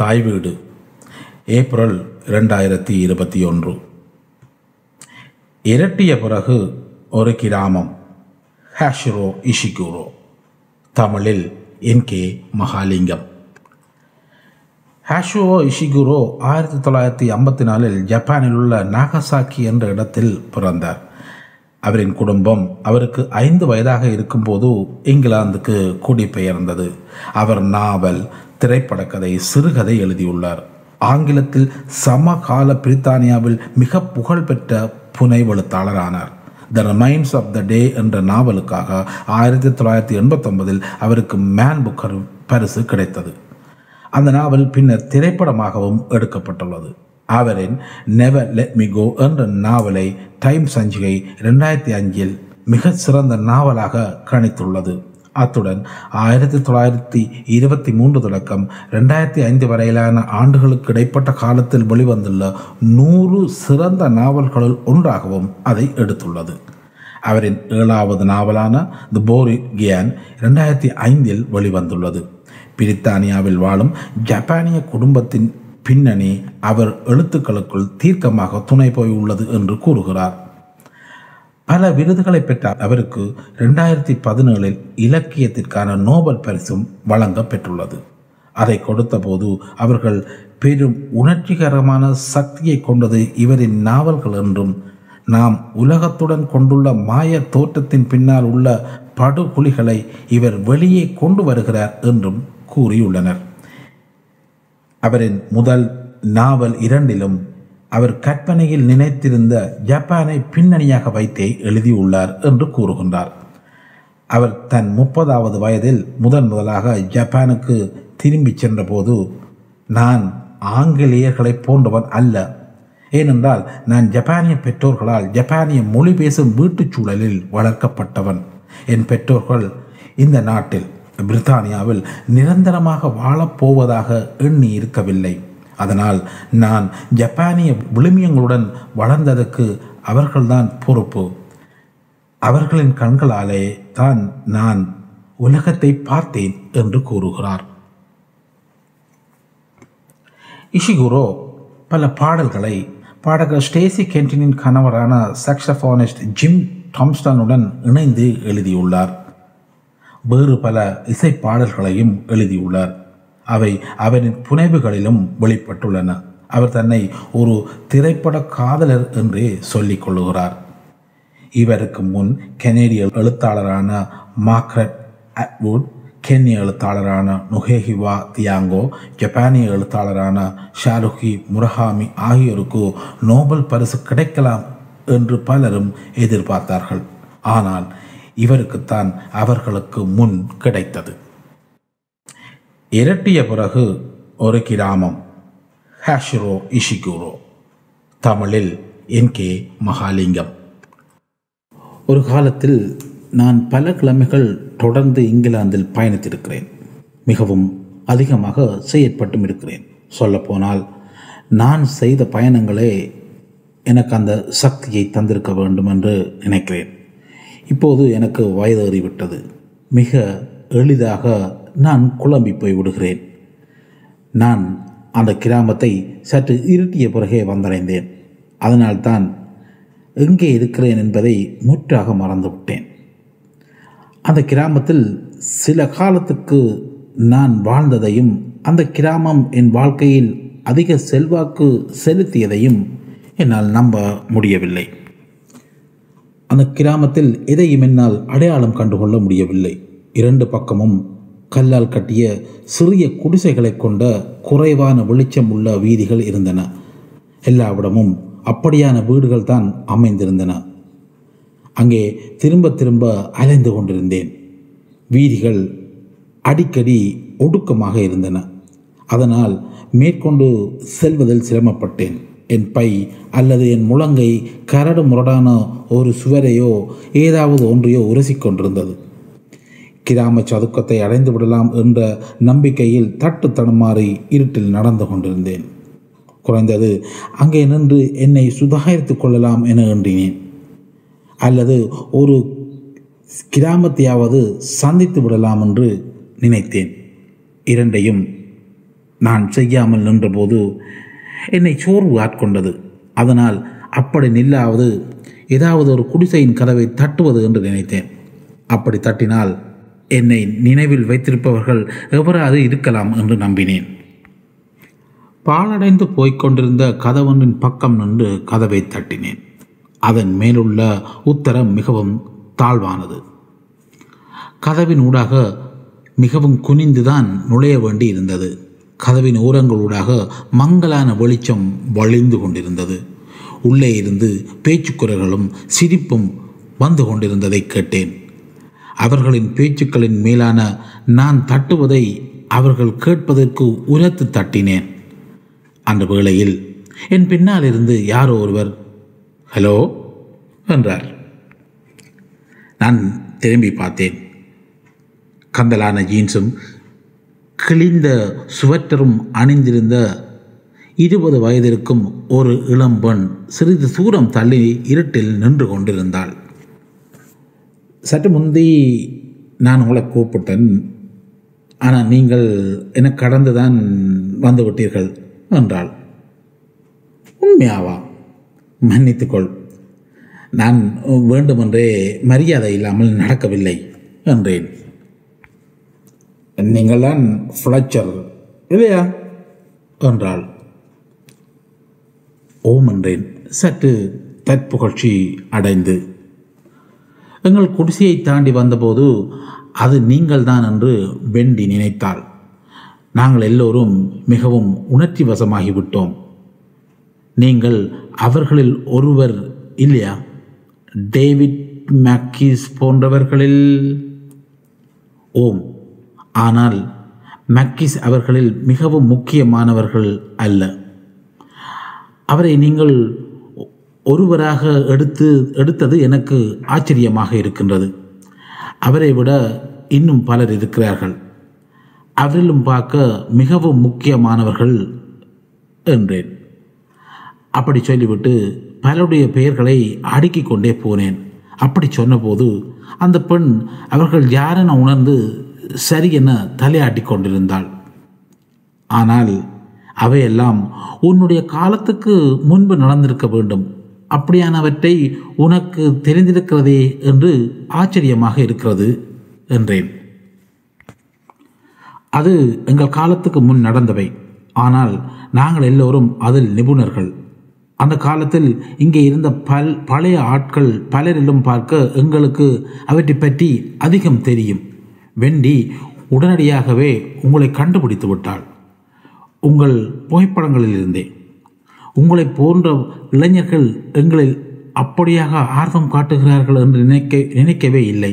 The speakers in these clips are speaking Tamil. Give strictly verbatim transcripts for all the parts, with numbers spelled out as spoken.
தாய் வீடு, ஏப்ரல் இரண்டாயிரத்தி இருபத்தி ஒன்று. இரட்டிய பிறகு ஒரு கிராமம். ஹாஷுரோ இஷிகுரோ, தமிழில் என் கே மகாலிங்கம். ஹாஷுவோ இஷிகுரோ ஆயிரத்தி தொள்ளாயிரத்தி ஐம்பத்தி நாலில் ஜப்பானில் உள்ள நாகசாக்கி என்ற இடத்தில் பிறந்தார். அவரின் குடும்பம் அவருக்கு ஐந்து வயதாக இருக்கும்போது இங்கிலாந்துக்கு குடிபெயர்ந்தது. அவர் நாவல், திரைப்படக்கதை, சிறுகதை எழுதியுள்ளார். ஆங்கிலத்தில் சமகால பிரித்தானியாவில் மிக புகழ்பெற்ற புனைவெழுத்தாளரானார். த ரிமைன்ஸ் ஆஃப் த டே என்ற நாவலுக்காக ஆயிரத்தி தொள்ளாயிரத்தி எண்பத்தி ஒன்பதில் அவருக்கு மேன் புக்கர் பரிசு கிடைத்தது. அந்த நாவல் பின்னர் திரைப்படமாகவும் எடுக்கப்பட்டுள்ளது. அவரின் நெவர் லெட் மீ கோ என்ற நாவலை டைம் சஞ்சிகை ரெண்டாயிரத்தி அஞ்சில் மிக சிறந்த நாவலாக கணித்துள்ளது. அத்துடன் ஆயிரத்தி தொள்ளாயிரத்தி இருபத்தி மூன்று தொடக்கம் ரெண்டாயிரத்தி ஐந்து வரையிலான ஆண்டுகளுக்கு இடைப்பட்ட காலத்தில் வெளிவந்துள்ள நூறு சிறந்த நாவல்களுள் ஒன்றாகவும் அதை எடுத்துள்ளது. அவரின் ஏழாவது நாவலான தி போரி கியான் ரெண்டாயிரத்தி ஐந்தில் வெளிவந்துள்ளது. பிரித்தானியாவில் வாழும் ஜப்பானிய குடும்பத்தின் பின்னணி அவர் எழுத்துக்களுக்குள் தீர்க்கமாக துணை போய் உள்ளது என்று கூறுகிறார். பல விருதுகளை பெற்ற அவருக்கு ரெண்டாயிரத்தி பதினேழில் இலக்கியத்திற்கான நோபல் பரிசும் வழங்கப்பெற்றுள்ளது. அதை கொடுத்தபோது அவர்கள் பெரும் உணர்ச்சிகரமான சக்தியை கொண்டது இவரின் நாவல்கள் என்றும், நாம் உலகத்துடன் கொண்டுள்ள மாய தோற்றத்தின் பின்னால் உள்ள படுகுழிகளை இவர் வெளியே கொண்டு வருகிறார் என்றும் கூறியுள்ளனர். அவரின் முதல் நாவல் இரண்டிலும் அவர் கற்பனையில் நினைத்திருந்த ஜப்பானை பின்னணியாக வைத்தே எழுதியுள்ளார் என்று கூறுகின்றார். அவர் தன் முப்பதாவது வயதில் முதன் முதலாக ஜப்பானுக்கு திரும்பி சென்றபோது, நான் ஆங்கிலேயர்களைப் போன்றவன் அல்ல, ஏனென்றால் நான் ஜப்பானிய பெற்றோர்களால் ஜப்பானிய மொழி பேசும் வீட்டுச் சூழலில் வளர்க்கப்பட்டவன். என் பெற்றோர்கள் இந்த நாட்டில் பிரித்தானியாவில் நிரந்தரமாக வாழப்போவதாக எண்ணி இருக்கவில்லை. அதனால் நான் ஜப்பானிய விழுமியங்களுடன் வளர்ந்ததற்கு அவர்கள்தான் பொறுப்பு. அவர்களின் கண்களாலே தான் நான் உலகத்தை பார்த்தேன் என்று கூறுகிறார். இஷிகுரோ பல பாடல்களை பாடகர் ஸ்டேசி கென்டினின் கணவரான சாக்ஸோஃபோனிஸ்ட் ஜிம் டாம்ஸ்டனுடன் இணைந்து எழுதியுள்ளார். வேறு பல இசை பாடல்களையும் எழுதியுள்ளார். அவை அவரின் புனைவுகளிலும் வெளிப்பட்டுள்ளன. அவர் தன்னை ஒரு திரைப்பட காதலர் என்றே சொல்லிக் கொள்ளுகிறார். இவருக்கு முன் கெனேடிய எழுத்தாளரான மார்கரெட் அட்வுட், கென்னிய எழுத்தாளரான நுகேகி வா தியாங்கோ, ஜப்பானிய எழுத்தாளரான ஹாருகி முரகாமி ஆகியோருக்கு நோபல் பரிசு கிடைக்கலாம் என்று பலரும் எதிர்பார்த்தார்கள். ஆனால் இவருக்குத்தான் அவர்களுக்கு முன் கிடைத்தது. இரட்டிய பிறகு ஒரு கிராமம். ஹாஷுரோ இஷிகுரோ, தமிழில் என் கே மகாலிங்கம். ஒரு காலத்தில் நான் பல கிழமைகள் தொடர்ந்து இங்கிலாந்தில் பயணித்திருக்கிறேன். மிகவும் அதிகமாக செயற்பட்டும் இருக்கிறேன். சொல்லப்போனால் நான் செய்த பயணங்களே எனக்கு அந்த சக்தியை தந்திருக்க வேண்டும் என்று நினைக்கிறேன். இப்போது எனக்கு வயதேறிவிட்டது. மிக எளிதாக நான் குழம்பி போய் விடுகிறேன். நான் அந்த கிராமத்தை சற்று இருட்டிய பிறகே வந்தடைந்தேன். அதனால்தான் எங்கே இருக்கிறேன் என்பதை முற்றாக மறந்துவிட்டேன். அந்த கிராமத்தில் சில காலத்துக்கு நான் வாழ்ந்ததையும் அந்த கிராமம் என் வாழ்க்கையில் அதிக செல்வாக்கு செலுத்தியதையும் என்னால் நம்ப முடியவில்லை. அந்த கிராமத்தில் எதையும் என்னால் அடையாளம் கண்டுகொள்ள முடியவில்லை. இரண்டு பக்கமும் கல்லால் கட்டிய சிறிய குடிசைகளை கொண்ட குறைவான வெளிச்சம் உள்ள வீதிகள் இருந்தன. எல்லாவிடமும் அப்படியான வீடுகள் தான் அமைந்திருந்தன. அங்கே திரும்ப திரும்ப அலைந்து கொண்டிருந்தேன். வீதிகள் அடிக்கடி ஒடுக்கமாக இருந்தன. அதனால் மேற்கொண்டு செல்வதில் சிரமப்பட்டேன். என் பை அல்லது என் முழங்கை கரடு முரடான ஒரு சுவரையோ ஏதாவது ஒன்றையோ உரசிக்கொண்டிருந்தது. கிராம சதுக்கத்தை அடைந்து விடலாம் என்ற நம்பிக்கையில் தட்டு தடுமாறி இருட்டில் நடந்து கொண்டிருந்தேன். குறைந்தது அங்கே நின்று என்னை சுதாகரித்து கொள்ளலாம் என எண்ணினேன். அல்லது ஒரு கிராமத்தையாவது சந்தித்து விடலாம் என்று நினைத்தேன். இரண்டையும் நான் செய்யாமல் நின்றபோது என்னை சோர்வு ஆட்கொண்டது. அதனால் அப்படி நில்லாவது ஏதாவது ஒரு குடிசையின் கதவை தட்டுவது என்று நினைத்தேன். அப்படி தட்டினால் என்னை நினைவில் வைத்திருப்பவர்கள் எவராது இருக்கலாம் என்று நம்பினேன். பாழடைந்து போய்கொண்டிருந்த கதவொன்றின் பக்கம் நின்று கதவை தட்டினேன். அதன் மேலுள்ள உத்தரம் மிகவும் தாழ்வானது. கதவின் ஊடாக மிகவும் குனிந்துதான் நுழைய வேண்டி இருந்தது. கதவின் ஓரங்களூடாக மங்கலான வெளிச்சம் வழிந்து கொண்டிருந்தது. உள்ளே இருந்து பேச்சுக்குரல்களும் சிரிப்பும் வந்து கொண்டிருந்ததை கேட்டேன். அவர்களின் பேச்சுக்களின் மேலான நான் தட்டுவதை அவர்கள் கேட்பதற்கு உரத்து தட்டினேன். அந்த வேளையில் என் பின்னால் இருந்து யாரோ ஒருவர் ஹலோ என்றார். நான் திரும்பி பார்த்தேன். கந்தலான ஜீன்ஸும் கிழிந்த சுவட்டரும் அணிந்திருந்த இருபது வயதிற்கும் ஒரு இளம்பெண் சிறிது தூரம் தள்ளி இருட்டில் நின்று கொண்டிருந்தாள். சற்று முந்தி நான் உங்களை கூப்பிட்டேன், ஆனால் நீங்கள் என கடந்துதான் வந்துவிட்டீர்கள் என்றாள். உண்மையாவா? மன்னித்துக்கொள், நான் வேண்டுமென்றே மரியாதை இல்லாமல் நடக்கவில்லை என்றேன். நீங்கள் தான் ஃப்ளச்சர் இல்லையா என்றாள். ஓம் என்றேன், சற்று தற்புகழ்ச்சி அடைந்து. எங்கள் குடிசையை தாண்டி வந்தபோது அது நீங்கள்தான் என்று வெண்டி நினைத்தாள். நாங்கள் எல்லோரும் மிகவும் உணர்ச்சி வசமாகிவிட்டோம். நீங்கள் அவர்களில் ஒருவர் இல்லையா? டேவிட் மேக்கிஸ் போன்றவர்களில்? ஓம், ஆனால் மேக்கிஸ் அவர்களில் மிகவும் முக்கியமானவர்கள் அல்ல. அவரை நீங்கள் ஒருவராக எடுத்து எடுத்தது எனக்கு ஆச்சரியமாக இருக்கின்றது. அவரை விட இன்னும் பலர் இருக்கிறார்கள். அவரிலும் பார்க்க மிகவும் முக்கியமானவர்கள் என்றேன். அப்படி சொல்லிவிட்டு பலருடைய பெயர்களை அடுக்கிக் கொண்டே போனேன். அப்படி சொன்னபோது அந்த பெண் அவர்கள் யாரென உணர்ந்து சரி என தலையாட்டி கொண்டிருந்தாள். ஆனால் அவையெல்லாம் உன்னுடைய காலத்துக்கு முன்பு நடந்திருக்க வேண்டும், அப்படியானவற்றை உனக்கு தெரிந்திருக்கிறதே என்று ஆச்சரியமாக இருக்கிறது என்றேன். அது எங்கள் காலத்துக்கு முன் நடந்தவை, ஆனால் நாங்கள் எல்லோரும் அதில் நிபுணர்கள். அந்த காலத்தில் இங்கே இருந்த பல் பழைய ஆட்கள் பலரிலும் பார்க்க எங்களுக்கு அவற்றை பற்றி அதிகம் தெரியும். வெண்டி உடனடியாகவே உங்களை கண்டுபிடித்து விட்டாள். உங்கள் புகைப்படங்களிலிருந்தே உங்களை போன்ற இளைஞர்கள் எங்களில் அப்படியாக ஆர்வம் காட்டுகிறார்கள் என்று நினைக்க நினைக்கவே இல்லை.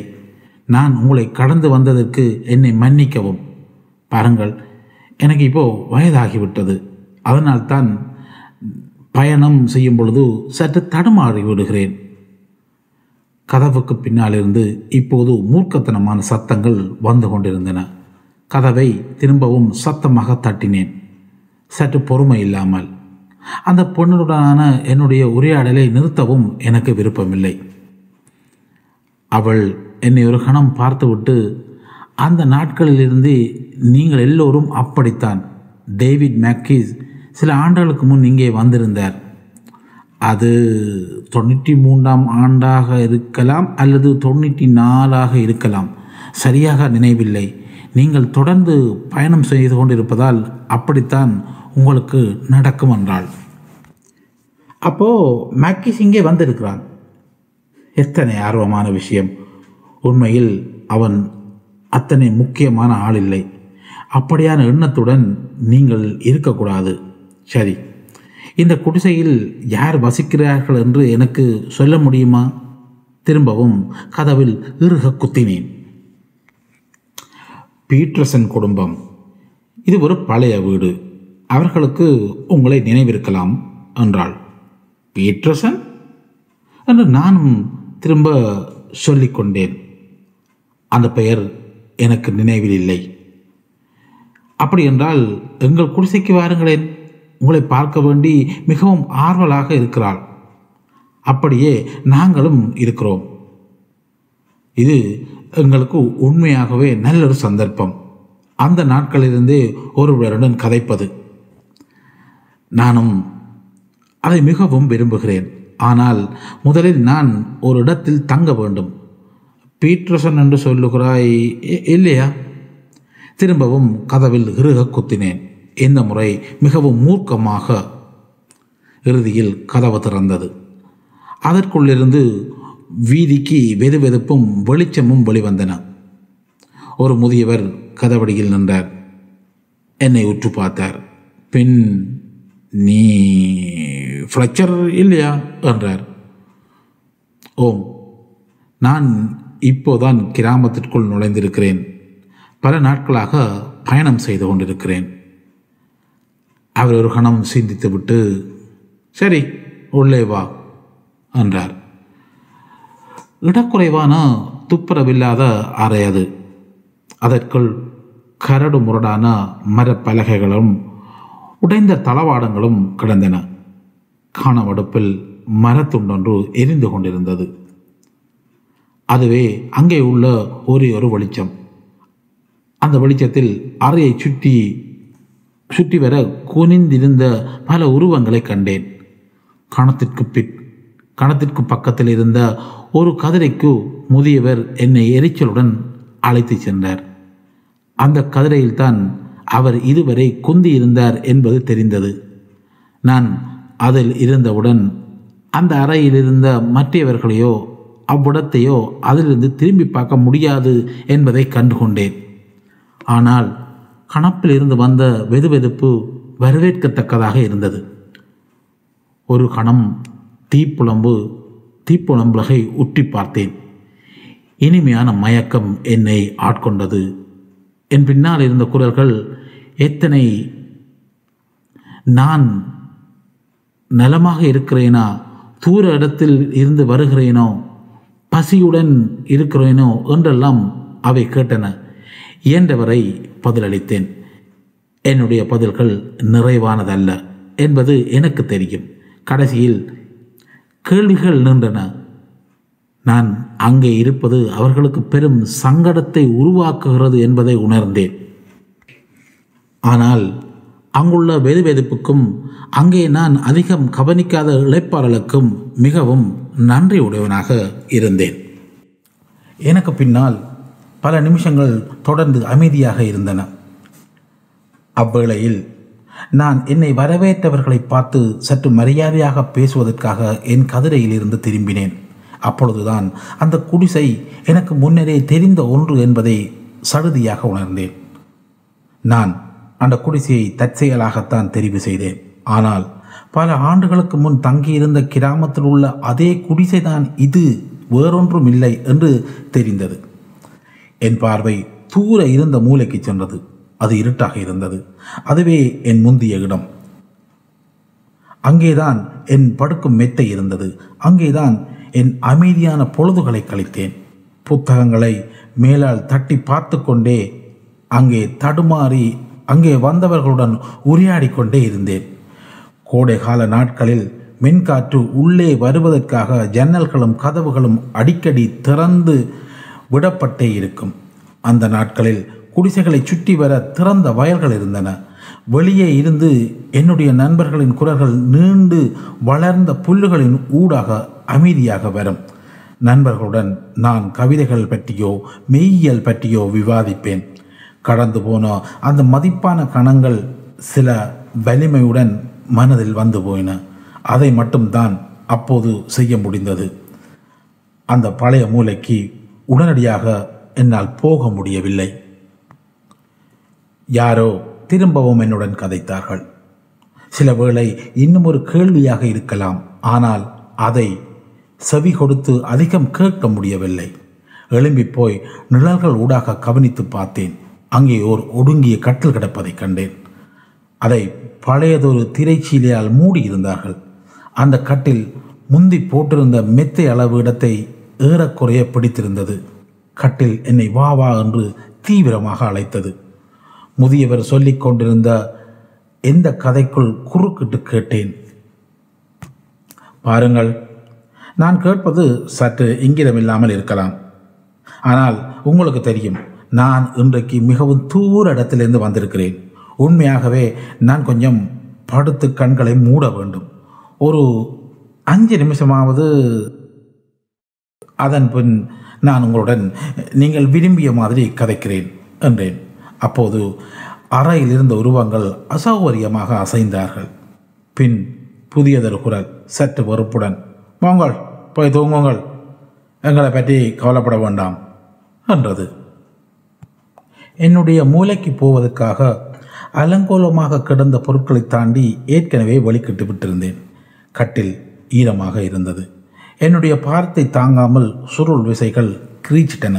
நான் உங்களை கடந்து வந்ததற்கு என்னை மன்னிக்கவும். பாருங்கள், எனக்கு இப்போது வயதாகிவிட்டது. அதனால்தான் பயணம் செய்யும் பொழுது சற்று தடுமாறி விடுகிறேன். கதவுக்கு பின்னாலிருந்து இப்போது மூர்க்கத்தனமான சத்தங்கள் வந்து கொண்டிருந்தன. கதவை திரும்பவும் சத்தமாக தட்டினேன், சற்று பொறுமை இல்லாமல். அந்த பொண்ணுடனான என்னுடைய உரையாடலை நிறுத்தவும் எனக்கு விருப்பமில்லை. அவள் என்னை ஒரு கணம் பார்த்துவிட்டு, அந்த நாட்களிலிருந்து நீங்கள் எல்லோரும் அப்படித்தான். டேவிட் மேக்கிஸ் சில ஆண்டுகளுக்கு முன் இங்கே வந்திருந்தார். அது தொண்ணூற்றி மூன்றாம் ஆண்டாக இருக்கலாம் அல்லது தொண்ணூற்றி நாலாக இருக்கலாம், சரியாக நினைவில்லை. நீங்கள் தொடர்ந்து பயணம் செய்து கொண்டிருப்பதால் அப்படித்தான் உங்களுக்கு நடக்கும் என்றாள். அப்போது மேக்கிஸ் இங்கே வந்திருக்கிறான். எத்தனை ஆர்வமான விஷயம்! உண்மையில் அவன் அத்தனை முக்கியமான ஆள் இல்லை. அப்படியான எண்ணத்துடன் நீங்கள் இருக்கக்கூடாது. சரி, இந்த குடிசையில் யார் வசிக்கிறார்கள் என்று எனக்கு சொல்ல முடியுமா? திரும்பவும் கதவில் இறுக குத்தினேன். பீட்டர்சன் குடும்பம். இது ஒரு பழைய வீடு. அவர்களுக்கு உங்களை நினைவிருக்கலாம் என்றாள். பீட்டர்சன் என்று நானும் திரும்ப சொல்லிக்கொண்டேன். அந்த பெயர் எனக்கு நினைவில் இல்லை. அப்படி என்றால் எங்கள் குடிசைக்கு வாருங்களேன், உங்களை பார்க்க வேண்டி மிகவும் ஆர்வலாக இருக்கிறாள். அப்படியே நாங்களும் இருக்கிறோம். இது எங்களுக்கு உண்மையாகவே நல்ல ஒரு சந்தர்ப்பம். அந்த நாட்களிலிருந்து ஒருவருடன் கதைப்பது. நானும் அதை மிகவும் விரும்புகிறேன். ஆனால் முதலில் நான் ஒரு இடத்தில் தங்க வேண்டும். பீட்ரசன் என்று சொல்லுகிறாய் இல்லையா? திரும்பவும் கதவில் இறுக குத்தினேன். இந்த முறை மிகவும் மூர்க்கமாக. இறுதியில் கதவு திறந்தது. அதற்குள்ளிருந்து வீதிக்கு வெதுவெதுப்பும் வெளிச்சமும் வெளிவந்தன. ஒரு முதியவர் கதவடியில் நின்றார். என்னை உற்று பார்த்தார். பின், நீ ஃப்ளச்சர் இல்லையா என்றார். ஓம், நான் இப்போதான் கிராமத்திற்குள் நுழைந்திருக்கிறேன். பல நாட்களாக பயணம் செய்து கொண்டிருக்கிறேன். அவர் ஒரு கணம் சிந்தித்துவிட்டு, சரி உள்ளே வா என்றார். இடக்குறைவான துப்புரவில்லாத அறை அது. அதற்குள் கரடு முரடான மரப்பலகைகளும் உடைந்த தளவாடங்களும் கிடந்தன. காணவடுப்பில் மரத்துண்டொன்று எரிந்து கொண்டிருந்தது. அதுவே அங்கே உள்ள ஒரே ஒரு வெளிச்சம். அந்த வெளிச்சத்தில் அறையை சுற்றி சுற்றி வர குனிந்திருந்த பல உருவங்களை கண்டேன். கணத்திற்கு பின் கணத்திற்கு பக்கத்தில் இருந்த ஒரு கதிரைக்கு முதியவர் என்னை எரிச்சலுடன் அழைத்து சென்றார். அந்த கதிரையில்தான் அவர் இதுவரை குந்தி இருந்தார் என்பது தெரிந்தது. நான் அதில் இருந்தவுடன் அந்த அறையில் இருந்த மற்றவர்களையோ அவ்விடத்தையோ அதிலிருந்து திரும்பி பார்க்க முடியாது என்பதை கண்டுகொண்டேன். ஆனால் கணப்பில் இருந்து வந்த வெதுவெதுப்பு வரவேற்கத்தக்கதாக இருந்தது. ஒரு கணம் தீப்புழம்பு தீப்புழம்புலகை உற்றி பார்த்தேன். இனிமையான மயக்கம் என்னை ஆட்கொண்டது. என் பின்னால் இருந்த குரல்கள் எத்தனை நான் நலமாக இருக்கிறேனா, தூர இடத்தில் இருந்து வருகிறேனோ, பசியுடன் இருக்கிறேனோ என்றெல்லாம் அவை கேட்டன. இயன்றவரை பதிலளித்தேன். என்னுடைய பதில்கள் நிறைவானதல்ல என்பது எனக்கு தெரியும். கடைசியில் கேள்விகள் நின்றன. நான் அங்கே இருப்பது அவர்களுக்கு பெரும் சங்கடத்தை உருவாக்குகிறது என்பதை உணர்ந்தேன். ஆனால் அங்குள்ள வெதுவெதுப்புக்கும் அங்கே நான் அதிகம் கவனிக்காத இளைப்பாறலுக்கும் மிகவும் நன்றி உடையவனாக இருந்தேன். எனக்கு பின்னால் பல நிமிஷங்கள் தொடர்ந்து அமைதியாக இருந்தன. அவ்வேளையில் நான் என்னை வரவேற்றவர்களை பார்த்து சற்று மரியாதையாக பேசுவதற்காக என் கதிரையில் இருந்து திரும்பினேன். அப்பொழுதுதான் அந்த குடிசை எனக்கு முன்னரே தெரிந்த ஒன்று என்பதை சடுதியாக உணர்ந்தேன். நான் அந்த குடிசையை தற்செயலாகத்தான் தெரிவு செய்தேன். ஆனால் பல ஆண்டுகளுக்கு முன் தங்கியிருந்த கிராமத்தில் உள்ள அதே குடிசைதான் இது, வேறொன்றும் இல்லை என்று தெரிந்தது. என் பார்வை தூர இருந்த மூளைக்கு சென்றது. அது இருட்டாக இருந்தது. அதுவே என் முந்திய இடம். அங்கேதான் என் படுக்கும் மெத்தை இருந்தது. அங்கேதான் என் அமைதியான பொழுதுகளை கழித்தேன். புத்தகங்களை மேலால் தட்டி பார்த்து கொண்டே அங்கே தடுமாறி அங்கே வந்தவர்களுடன் உரையாடி கொண்டே இருந்தேன். கோடைகால நாட்களில் மின்காற்று உள்ளே வருவதற்காக ஜன்னல்களும் கதவுகளும் அடிக்கடி திறந்து விடப்பட்டே இருக்கும். அந்த நாட்களில் குடிசைகளை சுற்றி வர திறந்த வயல்கள் இருந்தன. வெளியே இருந்து என்னுடைய நண்பர்களின் குரல்கள் நீண்டு வளர்ந்த புல்லுகளின் ஊடாக அமைதியாக வரும். நண்பர்களுடன் நான் கவிதைகள் பற்றியோ மெய்யியல் பற்றியோ விவாதிப்பேன். கடந்து போன அந்த மதிப்பான கணங்கள் சில வலிமையுடன் மனதில் வந்து போயின. அதை மட்டும்தான் அப்போது செய்ய முடிந்தது. அந்த பழைய மூளைக்கு உடனடியாக என்னால் போக முடியவில்லை. யாரோ திரும்பவும் என்னுடன் கதைத்தார்கள். சில வேளை இன்னும் ஒரு கேள்வியாக இருக்கலாம். ஆனால் அதை செவி கொடுத்து அதிகம் கேட்க முடியவில்லை. எழும்பி போய் நிழல்கள் ஊடாக கவனித்து பார்த்தேன். அங்கே ஓர் ஒடுங்கிய கட்டில் கிடப்பதை கண்டேன். அதை பழையதொரு திரைச்சீலையால் மூடியிருந்தார்கள். அந்த கட்டில் முந்தி போட்டிருந்த மெத்தை அளவு இடத்தை ஏறக்குறைய பிடித்திருந்தது. கட்டில் என்னை வா வா என்று தீவிரமாக அழைத்தது. முதியவர் சொல்லிக் கொண்டிருந்த எந்த கதைக்குள் குறுக்கிட்டு கேட்டேன். பாருங்கள், நான் கேட்பது சற்று இங்கிதமில்லாமல் இருக்கலாம். ஆனால் உங்களுக்கு தெரியும், நான் இன்றைக்கு மிகவும் தூர இடத்திலிருந்து வந்திருக்கிறேன். உண்மையாகவே நான் கொஞ்சம் படுத்து கண்களை மூட வேண்டும். ஒரு அஞ்சு நிமிஷமாவது அதன் பின் நான் உங்களுடன் நீங்கள் விரும்பிய மாதிரி கதைக்கிறேன் என்றேன். அப்போது அறையில் இருந்த உருவங்கள் அசௌகரியமாக அசைந்தார்கள். பின் புதியதொரு குரல் சற்று வெறுப்புடன், "வாங்கள் போய் தூங்குங்கள், எங்களை பற்றி கவலைப்பட வேண்டாம்" என்றது. என்னுடைய மூளைக்கு போவதற்காக அலங்கோலமாக கிடந்த பொருட்களை தாண்டி ஏற்கனவே வழிகிட்டு விட்டிருந்தேன். கட்டில் ஈரமாக இருந்தது. என்னுடைய பாரத்தை தாங்காமல் சுருள் விசைகள் கிரீச்சிட்டன.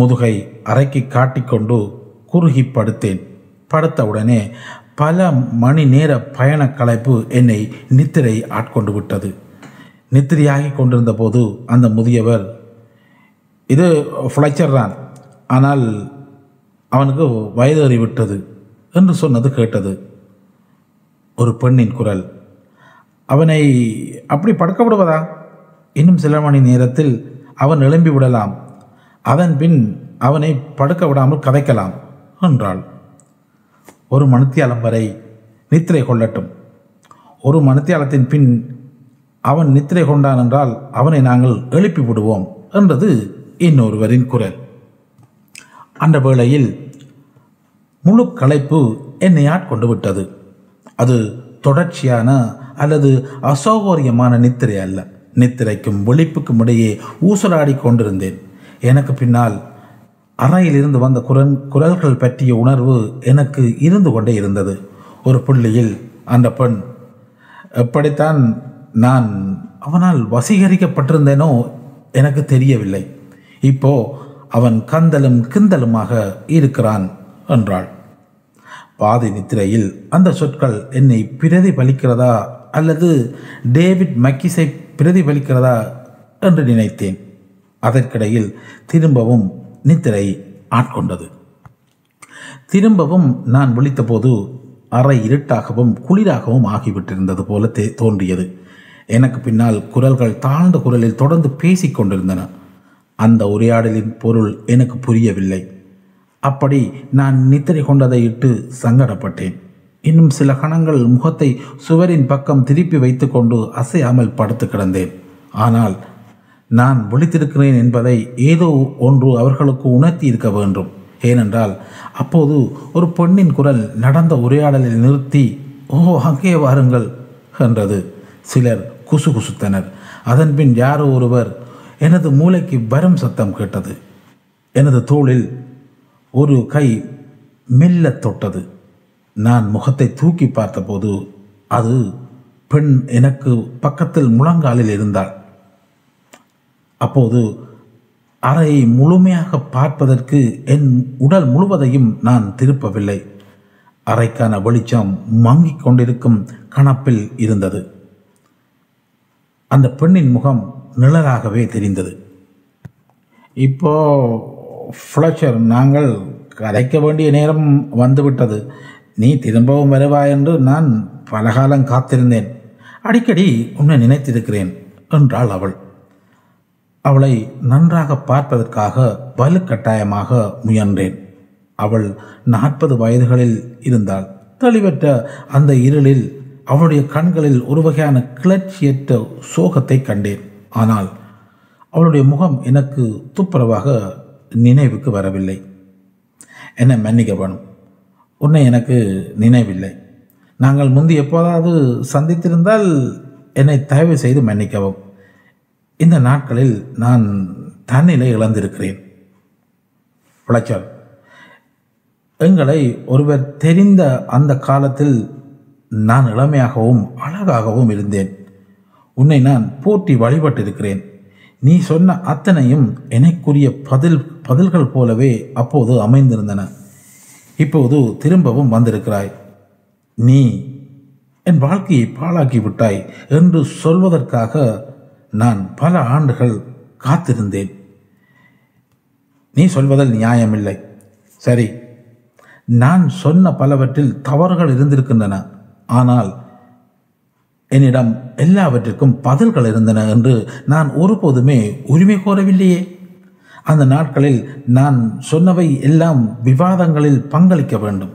முதுகை அரைக்கி காட்டிக்கொண்டு குறுகி படுத்தேன். படுத்தவுடனே பல மணி நேர பயண களைப்பு என்னை நித்திரை ஆட்கொண்டு விட்டது. நித்திரையாகி கொண்டிருந்த போது அந்த முதியவர், "இது ஃப்ளைச்சர் தான், ஆனால் அவனுக்கு வயதேறி விட்டது" என்று சொன்னது கேட்டது. ஒரு பெண்ணின் குரல், "அவனை அப்படி படுக்க விடுவதா? இன்னும் சில மணி நேரத்தில் அவன் எழும்பி விடலாம். அதன் பின் அவனை படுக்க விடாமல் கதைக்கலாம்" என்றாள். "ஒரு மணித்தியாலம் வரை நித்திரை கொள்ளட்டும். ஒரு மணித்தியாலத்தின் பின் அவன் நித்திரை கொண்டான் என்றால் அவனை நாங்கள் எழுப்பி விடுவோம்" என்றது இன்னொருவரின் குரல். அந்த வேளையில் முழு களைப்பு என்னை ஆட்கொண்டு விட்டது. அது தொடர்ச்சியான அல்லது அசௌகரியமான நித்திரை அல்ல. நித்திரைக்கும் விழிப்புக்கும் இடையே ஊசலாடி கொண்டிருந்தேன். எனக்கு பின்னால் அறையில் இருந்து வந்த குரல் குரல்கள் பற்றிய உணர்வு எனக்கு இருந்து கொண்டே இருந்தது. ஒரு புள்ளியில் அந்த பெண், எப்படித்தான் நான் அவனால் வசீகரிக்கப்பட்டிருந்தேனோ எனக்கு தெரியவில்லை, இப்போ அவன் கந்தலும் கிந்தலுமாக இருக்கிறான் என்றாள். பாதி நித்திரையில் அந்த சொற்கள் என்னை பிரதிபலிக்கிறதா அல்லது டேவிட் மக்கிஸை பிரதிபலிக்கிறதா என்று நினைத்தேன். அதற்கிடையில் திரும்பவும் நித்திரை ஆட்கொண்டது. திரும்பவும் நான் விழித்தபோது அறை இருட்டாகவும் குளிராகவும் ஆகிவிட்டிருந்தது போல தே தோன்றியது. எனக்கு பின்னால் குரல்கள் தாழ்ந்த குரலில் தொடர்ந்து பேசிக்கொண்டிருந்தன. அந்த உரையாடலின் பொருள் எனக்கு புரியவில்லை. அப்படி நான் நித்திரை கொண்டதை இட்டு சங்கடப்பட்டேன். இன்னும் சில கணங்கள் முகத்தை சுவரின் பக்கம் திருப்பி வைத்து கொண்டு அசையாமல் படுத்து கிடந்தேன். ஆனால் நான் விழித்திருக்கிறேன் என்பதை ஏதோ ஒன்று அவர்களுக்கு உணர்த்தி இருக்க வேண்டும். ஏனென்றால் அப்போது ஒரு பெண்ணின் குரல் நடந்த உரையாடலை நிறுத்தி, "ஓ, அங்கே வாருங்கள்" என்றது. சிலர் குசு குசுத்தனர். அதன்பின் யாரோ ஒருவர், எனது மூளைக்கு வரும் சத்தம் கேட்டது. எனது தோளில் ஒரு கை மெல்ல தொட்டது. நான் முகத்தை தூக்கி பார்த்தபோது அது பெண் எனக்கு பக்கத்தில் முழங்காலில் இருந்தாள். அப்போது அறையை முழுமையாக பார்ப்பதற்கு என் உடல் முழுவதையும் நான் திருப்பவில்லை. அறைக்கான வெளிச்சம் மங்கிக் கொண்டிருக்கும் கணப்பில் இருந்தது. அந்த பெண்ணின் முகம் நிழலாகவே தெரிந்தது. "இப்போ ஃப்ளச்சர், நாங்கள் கதைக்க வேண்டிய நேரம் வந்துவிட்டது. நீ திரும்பவும் வருவாய் என்று நான் பலகாலம் காத்திருந்தேன். அடிக்கடி உன்னை நினைத்திருக்கிறேன்" என்றாள் அவள். அவளை நன்றாக பார்ப்பதற்காக வலுக்கட்டாயமாக முயன்றேன். அவள் நாற்பது வயதுகளில் இருந்தாள். தெளிவற்ற அந்த இருளில் அவளுடைய கண்களில் ஒரு வகையான கிளர்ச்சியற்ற சோகத்தை கண்டேன். ஆனால் அவளுடைய முகம் எனக்கு துப்புரவாக நினைவுக்கு வரவில்லை. "என்னை மன்னிக்க வேணும், உன்னை எனக்கு நினைவில்லை. நாங்கள் முந்தி எப்போதாவது சந்தித்திருந்தால் என்னை தயவு செய்து மன்னிக்கவும். இந்த நாட்களில் நான் தன்னிலை இழந்திருக்கிறேன். பிளச்சர், எங்களை ஒருவர் தெரிந்த அந்த காலத்தில் நான் இளமையாகவும் அழகாகவும் இருந்தேன். உன்னை நான் போற்றி வழிபட்டிருக்கிறேன். நீ சொன்ன அத்தனையும் எனக்குரிய பதில் பதில்கள் போலவே அப்போது அமைந்திருந்தன. இப்போது திரும்பவும் வந்திருக்கிறாய். நீ என் வாழ்க்கையை பாழாக்கிவிட்டாய் என்று சொல்வதற்காக நான் பல ஆண்டுகள் காத்திருந்தேன். நீ சொல்வதில் நியாயமில்லை. சரி, நான் சொன்ன பலவற்றில் தவறுகள் இருந்திருக்கின்றன, ஆனால் என்னிடம் எல்லாவற்றிற்கும் பதில்கள் இருந்தன என்று நான் ஒருபோதுமே உரிமை கோரவில்லையே. அந்த நாட்களில் நான் சொன்னவை எல்லாம் விவாதங்களில் பங்களிக்க வேண்டும்,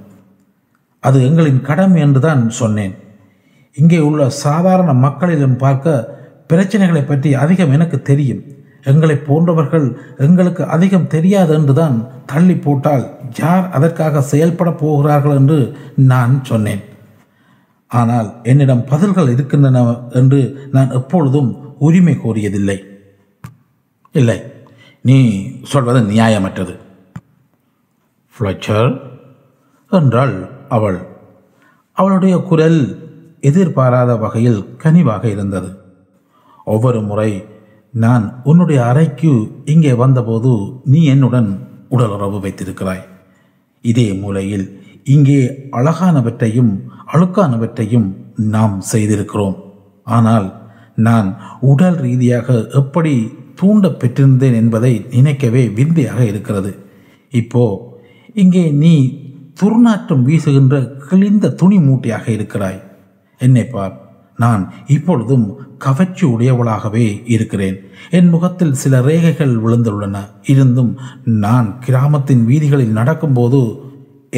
அது எங்களின் கடமை என்றுதான் சொன்னேன். இங்கே உள்ள சாதாரண மக்களிலும் பார்க்க பிரச்சனைகளை பற்றி அதிகம் எனக்கு தெரியும், எங்களை போன்றவர்கள் எங்களுக்கு அதிகம் தெரியாது என்றுதான் தள்ளி போட்டால் யார் அதற்காக செயல்பட போகிறார்கள் என்று நான் சொன்னேன். ஆனால் என்னிடம் பதில்கள் இருக்கின்றன என்று நான் எப்பொழுதும் உரிமை கோரியதில்லை. இல்லை, நீ சொல்வது நியாயமற்றது ஃப்ளச்சர் என்றாள் அவள். அவளுடைய குரல் எதிர்பாராத வகையில் கனிவாக இருந்தது. ஒவ்வொரு முறை நான் உன்னுடைய அறைக்கு இங்கே வந்தபோது நீ என்னுடன் உடலுறவு வைத்திருக்கிறாய். இதே மூலையில் இங்கே அழகானவற்றையும் அழுக்கானவற்றையும் நாம் செய்திருக்கிறோம். ஆனால் நான் உடல் ரீதியாக எப்படி தூண்ட பெற்றிருந்தேன் என்பதை நினைக்கவே விந்தையாக இருக்கிறது. இப்போ இங்கே நீ துர்நாற்றம் வீசுகின்ற கிழிந்த துணி மூட்டையாக இருக்கிறாய். என்னை பார், நான் இப்பொழுதும் கவர்ச்சி உடையவளாகவே இருக்கிறேன். என் முகத்தில் சில ரேகைகள் விழுந்துள்ளன. இருந்தும் நான் கிராமத்தின் வீதிகளில் நடக்கும்போது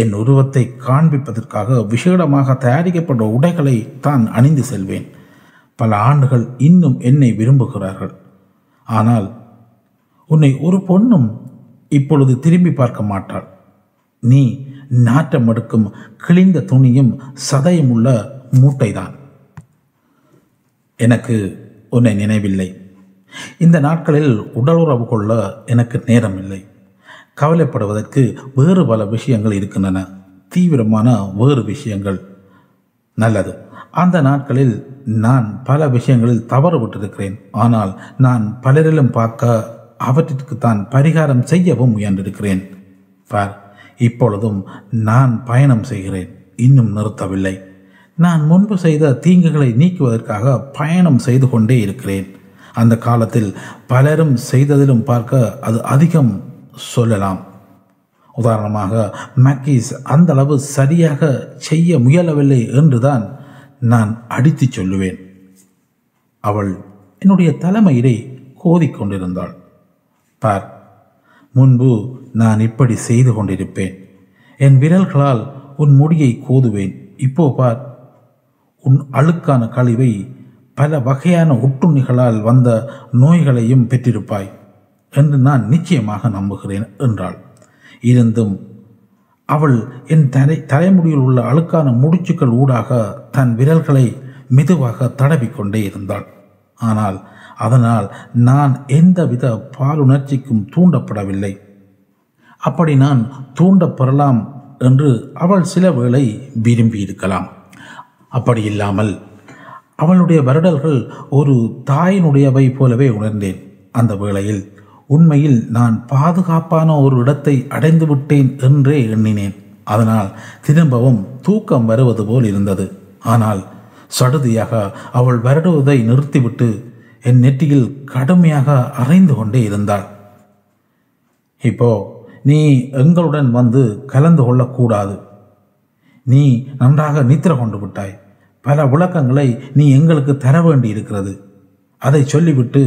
என் உருவத்தை காண்பிப்பதற்காக விசேடமாக தயாரிக்கப்பட்ட உடைகளை தான் அணிந்து செல்வேன். பல ஆண்டுகள் இன்னும் என்னை விரும்புகிறார்கள். ஆனால் உன்னை ஒரு பொண்ணும் இப்பொழுது திரும்பி பார்க்க மாட்டாள். நீ நாற்றம் எடுக்கும் கிழிந்த துணியும் சதையும் உள்ள மூட்டைதான். எனக்கு உன்னை நினைவில்லை. இந்த நாட்களில் உடலுறவு கொள்ள எனக்கு நேரம் இல்லை. கவலைப்படுவதற்கு வேறு பல விஷயங்கள் இருக்கின்றன, தீவிரமான வேறு விஷயங்கள். நல்லது, அந்த நாட்களில் நான் பல விஷயங்களில் தவறு விட்டிருக்கிறேன். ஆனால் நான் பலரிலும் பார்க்க அவற்றிற்கு தான் பரிகாரம் செய்யவும் முயன்றிருக்கிறேன். பார், இப்பொழுதும் நான் பயணம் செய்கிறேன், இன்னும் நிறுத்தவில்லை. நான் முன்பு செய்த தீங்குகளை நீக்குவதற்காக பயணம் செய்து கொண்டே இருக்கிறேன். அந்த காலத்தில் பலரும் செய்ததிலும் பார்க்க அது அதிகம் சொல்லலாம். உதாரணமாக மக்கிஸ் அந்த அளவு சரியாக செய்ய முயலவில்லை என்றுதான் நான் அடித்து சொல்லுவேன். அவள் என்னுடைய தலைமையிலே கோதிக்கொண்டிருந்தாள். பார், முன்பு நான் இப்படி செய்து கொண்டிருப்பேன். என் விரல்களால் உன் முடியை கோதுவேன். இப்போ பார், உன் அழுக்கான கழிவை பல வகையான ஒட்டுண்ணிகளால் வந்த நோய்களையும் பெற்றிருப்பாய் என்று நான் நிச்சயமாக நம்புகிறேன் என்றாள். இருந்தும் அவள் என் தலை தலைமுடியில் உள்ள அழுக்கான முடிச்சுக்கள் ஊடாக தன் விரல்களை மெதுவாக தடவிக்கொண்டே இருந்தாள். ஆனால் அதனால் நான் எந்தவித பாலுணர்ச்சிக்கும் தூண்டப்படவில்லை. அப்படி நான் தூண்டப்பெறலாம் என்று அவள் சில வேளை விரும்பியிருக்கலாம். அப்படி இல்லாமல் அவளுடைய வருடல்கள் ஒரு தாயினுடையவை போலவே உணர்ந்தேன். அந்த வேளையில் உண்மையில் நான் பாதுகாப்பான ஒரு இடத்தை அடைந்து விட்டேன் என்றே எண்ணினேன். அதனால் திரும்பவும் தூக்கம் வருவது போல் இருந்தது. ஆனால் சடுதியாக அவள் வருடுவதை நிறுத்திவிட்டு என் நெற்றியில் கடுமையாக அரைந்து கொண்டே இருந்தாள். இப்போ நீ எங்களுடன் வந்து கலந்து கொள்ளக்கூடாது. நீ நன்றாக நித்திர கொண்டு விட்டாய். பல விளக்கங்களை நீ எங்களுக்கு தர வேண்டி இருக்கிறது. அதை சொல்லிவிட்டு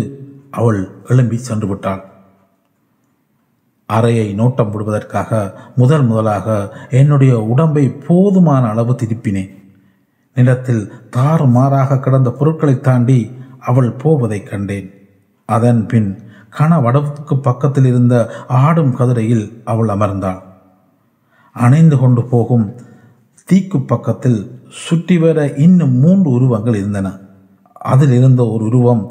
அவள் எழும்பி சென்று விட்டாள். அறையை நோட்டம் விடுவதற்காக முதல் முதலாக என்னுடைய உடம்பை போதுமான அளவு திருப்பினேன். நிலத்தில் தாறுமாறாக கிடந்த பொருட்களை தாண்டி அவள் போவதை கண்டேன். அதன் பின் கனவடவுக்கு பக்கத்தில் இருந்த ஆடும் கதிரையில் அவள் அமர்ந்தாள். அணைந்து கொண்டு போகும் தீக்கு பக்கத்தில் சுற்றி வர இன்னும் மூன்று உருவங்கள் இருந்தன. அதில் இருந்த ஒரு உருவம்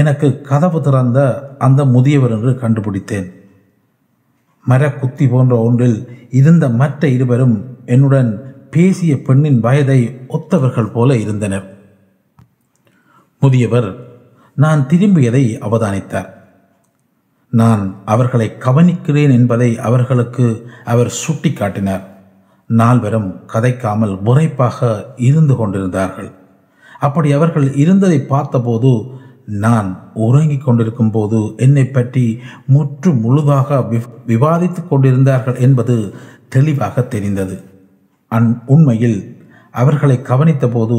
எனக்கு கதவு திறந்த அந்த முதியவர் என்று கண்டுபிடித்தேன். மரக்குத்தி போன்ற ஒன்றில் இருந்த மற்ற இருவரும் என்னுடன் பேசிய பெண்ணின் வயதை ஒத்தவர்கள் போல இருந்தனர். முதியவர் நான் திரும்பியதை அவதானித்தார். நான் அவர்களை கவனிக்கிறேன் என்பதை அவர்களுக்கு அவர் சுட்டி காட்டினார். நால்வரும் கதைக்காமல் முறைப்பாக இருந்து கொண்டிருந்தார்கள். அப்படி அவர்கள் இருந்ததை பார்த்தபோது நான் உறங்கிக் கொண்டிருக்கும் போது என்னை பற்றி முற்று முழுதாக விவாதித்து கொண்டிருந்தார்கள் என்பது தெளிவாக தெரிந்தது. அன் உண்மையில் அவர்களை கவனித்த போது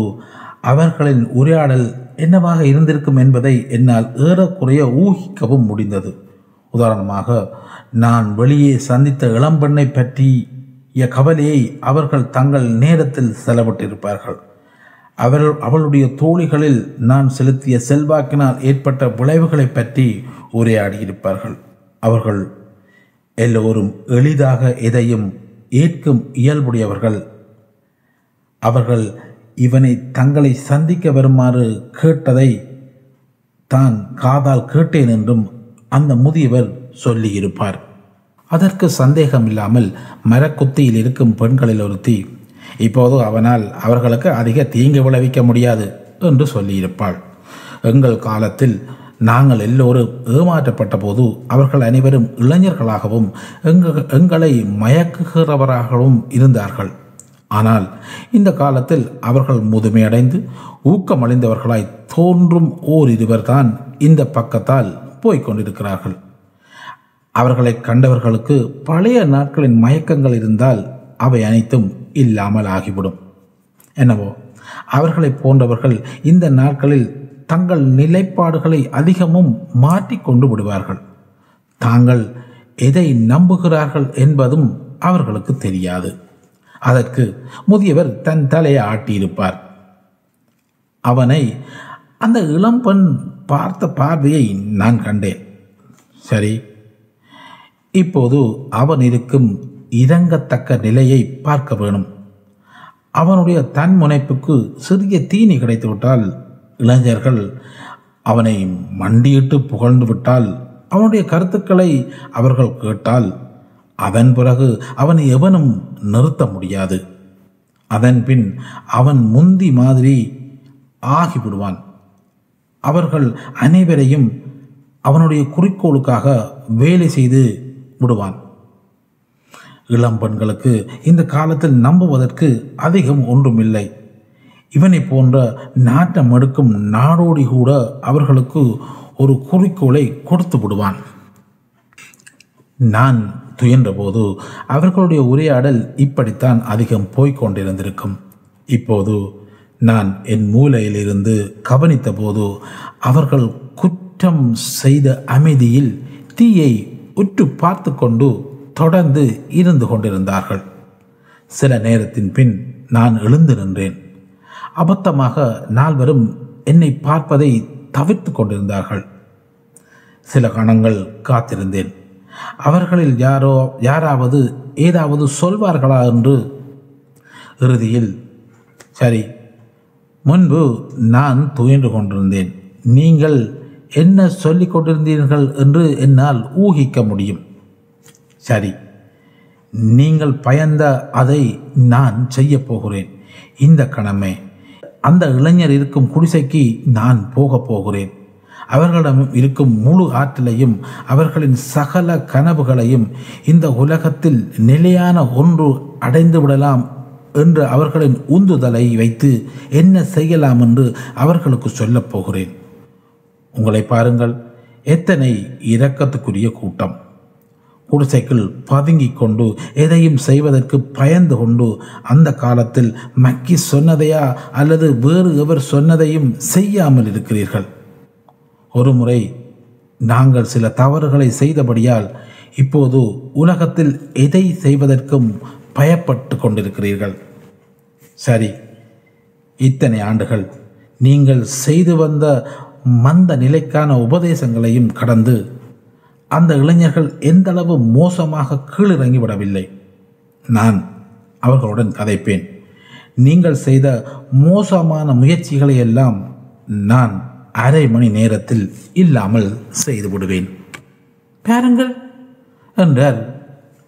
அவர்களின் உரையாடல் என்னவாக இருந்திருக்கும் என்பதை என்னால் ஏறக்குறைய ஊகிக்கவும் முடிந்தது. உதாரணமாக, நான் வெளியே சந்தித்த இளம்பெண்ணை பற்றிய கவலையை அவர்கள் தங்கள் நேரத்தில் செலவிட்டிருப்பார்கள். அவர்கள் அவளுடைய தோழிகளில் நான் செலுத்திய செல்வாக்கினால் ஏற்பட்ட விளைவுகளை பற்றி உரையாடியிருப்பார்கள். அவர்கள் எல்லோரும் எளிதாக எதையும் ஏற்கும் இயல்புடையவர்கள். அவர்கள் இவனை தங்களை சந்திக்க வருமாறு கேட்டதை தான் காதால் கேட்டேன் என்றும் அந்த முதியவர் சொல்லியிருப்பார். அதற்கு சந்தேகம் இல்லாமல் மரக்குத்தியில் இருக்கும் பெண்களில் ஒருத்தி இப்போது அவனால் அவர்களுக்கு அதிக தீங்கு விளைவிக்க முடியாது என்று சொல்லியிருப்பாள். எங்கள் காலத்தில் நாங்கள் எல்லோரும் ஏமாற்றப்பட்ட போது அவர்கள் அனைவரும் இளைஞர்களாகவும் எங்கள் எங்களை மயக்குகிறவராகவும் இருந்தார்கள். ஆனால் இந்த காலத்தில் அவர்கள் முதுமையடைந்து ஊக்கமடைந்தவர்களாய் தோன்றும் ஓர் இருவர்தான் இந்த பக்கத்தால் போய்கொண்டிருக்கிறார்கள். அவர்களை கண்டவர்களுக்கு பழைய நாட்களின் மயக்கங்கள் இருந்தால் அவை அனைத்தும் இல்லாமல் ஆகிவிடும். என்னவோ, அவர்களை போன்றவர்கள் இந்த நாட்களில் தங்கள் நிலைப்பாடுகளை அதிகமும் மாற்றிக்கொண்டு விடுவார்கள். தாங்கள் எதை நம்புகிறார்கள் என்பதும் அவர்களுக்கு தெரியாது. அதற்கு முதியவர் தன் தலையை ஆட்டியிருப்பார். அவனை அந்த இளம்பெண் பார்த்த பார்வையை நான் கண்டேன். சரி, இப்போது அவன் இருக்கும் இறங்கத்தக்க நிலையை பார்க்க வேணும். அவனுடைய தன் முனைப்புக்கு சிறிய தீனி கிடைத்துவிட்டால், இளைஞர்கள் அவனை மண்டியிட்டு புகழ்ந்து விட்டால், அவனுடைய கருத்துக்களை அவர்கள் கேட்டால், அதன் பிறகு அவனை எவனும் நிறுத்த முடியாது. அதன் பின் அவன் முந்தி மாதிரி ஆகிவிடுவான். அவர்கள் அனைவரையும் அவனுடைய குறிக்கோளுக்காக வேலை செய்து விடுவான். இளம்பெண்களுக்கு இந்த காலத்தில் நம்புவதற்கு அதிகம் ஒன்றுமில்லை. இவனை போன்ற நாட்டம் எடுக்கும் நாடோடி கூட அவர்களுக்கு ஒரு குறிக்கோளை கொடுத்து விடுவான். நான் துயன்றபோது அவர்களுடைய உரையாடல் இப்படித்தான் அதிகம் போய்கொண்டிருந்திருக்கும். இப்போது நான் என் மூலையிலிருந்து கவனித்த போது அவர்கள் குற்றம் செய்த அமைதியில் தீயை உற்று பார்த்து கொண்டு தொடர்ந்து இருந்து கொண்டிருந்தார்கள். சில நேரத்தின் பின் நான் எழுந்து நின்றேன். அபத்தமாக நால்வரும் என்னை பார்ப்பதை தவிர்த்து கொண்டிருந்தார்கள். சில கணங்கள் காத்திருந்தேன். அவர்களில் யாரோ யாராவது ஏதாவது சொல்வார்களா என்று. இறுதியில், சரி, முன்பு நான் துயன்று கொண்டிருந்தேன், நீங்கள் என்ன சொல்லிக் கொண்டிருந்தீர்கள் என்று என்னால் ஊகிக்க முடியும். சரி, நீங்கள் பயந்த அதை நான் செய்யப்போகிறேன். இந்த கணமே அந்த இளைஞர் இருக்கும் குடிசைக்கு நான் போகப் போகிறேன். அவர்களிடம் இருக்கும் முழு ஆற்றலையும் அவர்களின் சகல கனவுகளையும் இந்த உலகத்தில் நிலையான ஒன்று அடைந்து விடலாம் என்று அவர்களின் உந்துதலை வைத்து என்ன செய்யலாம் என்று அவர்களுக்கு சொல்லப் போகிறேன். உங்களை பாருங்கள், எத்தனை இரக்கத்துக்குரிய கூட்டம். குடிசைக்குள் பதுங்கி கொண்டு எதையும் செய்வதற்கு பயந்து கொண்டு அந்த காலத்தில் மக்கி சொன்னதையா அல்லது வேறு எவர் சொன்னதையும் செய்யாமல் இருக்கிறீர்கள். ஒரு முறை நாங்கள் சில தவறுகளை செய்தபடியால் இப்போது உலகத்தில் எதை செய்வதற்கும் பயப்பட்டு கொண்டிருக்கிறீர்கள். சரி, இத்தனை ஆண்டுகள் நீங்கள் செய்து வந்த மந்த நிலைக்கான உபதேசங்களையும் கடந்து அந்த இளைஞர்கள் எந்தளவு மோசமாக கீழிறங்கிவிடவில்லை. நான் அவர்களுடன் கதைப்பேன். நீங்கள் செய்த மோசமான முயற்சிகளை எல்லாம் நான் அரை மணி நேரத்தில் இல்லாமல் செய்துவிடுவேன். பாருங்கள் என்றார்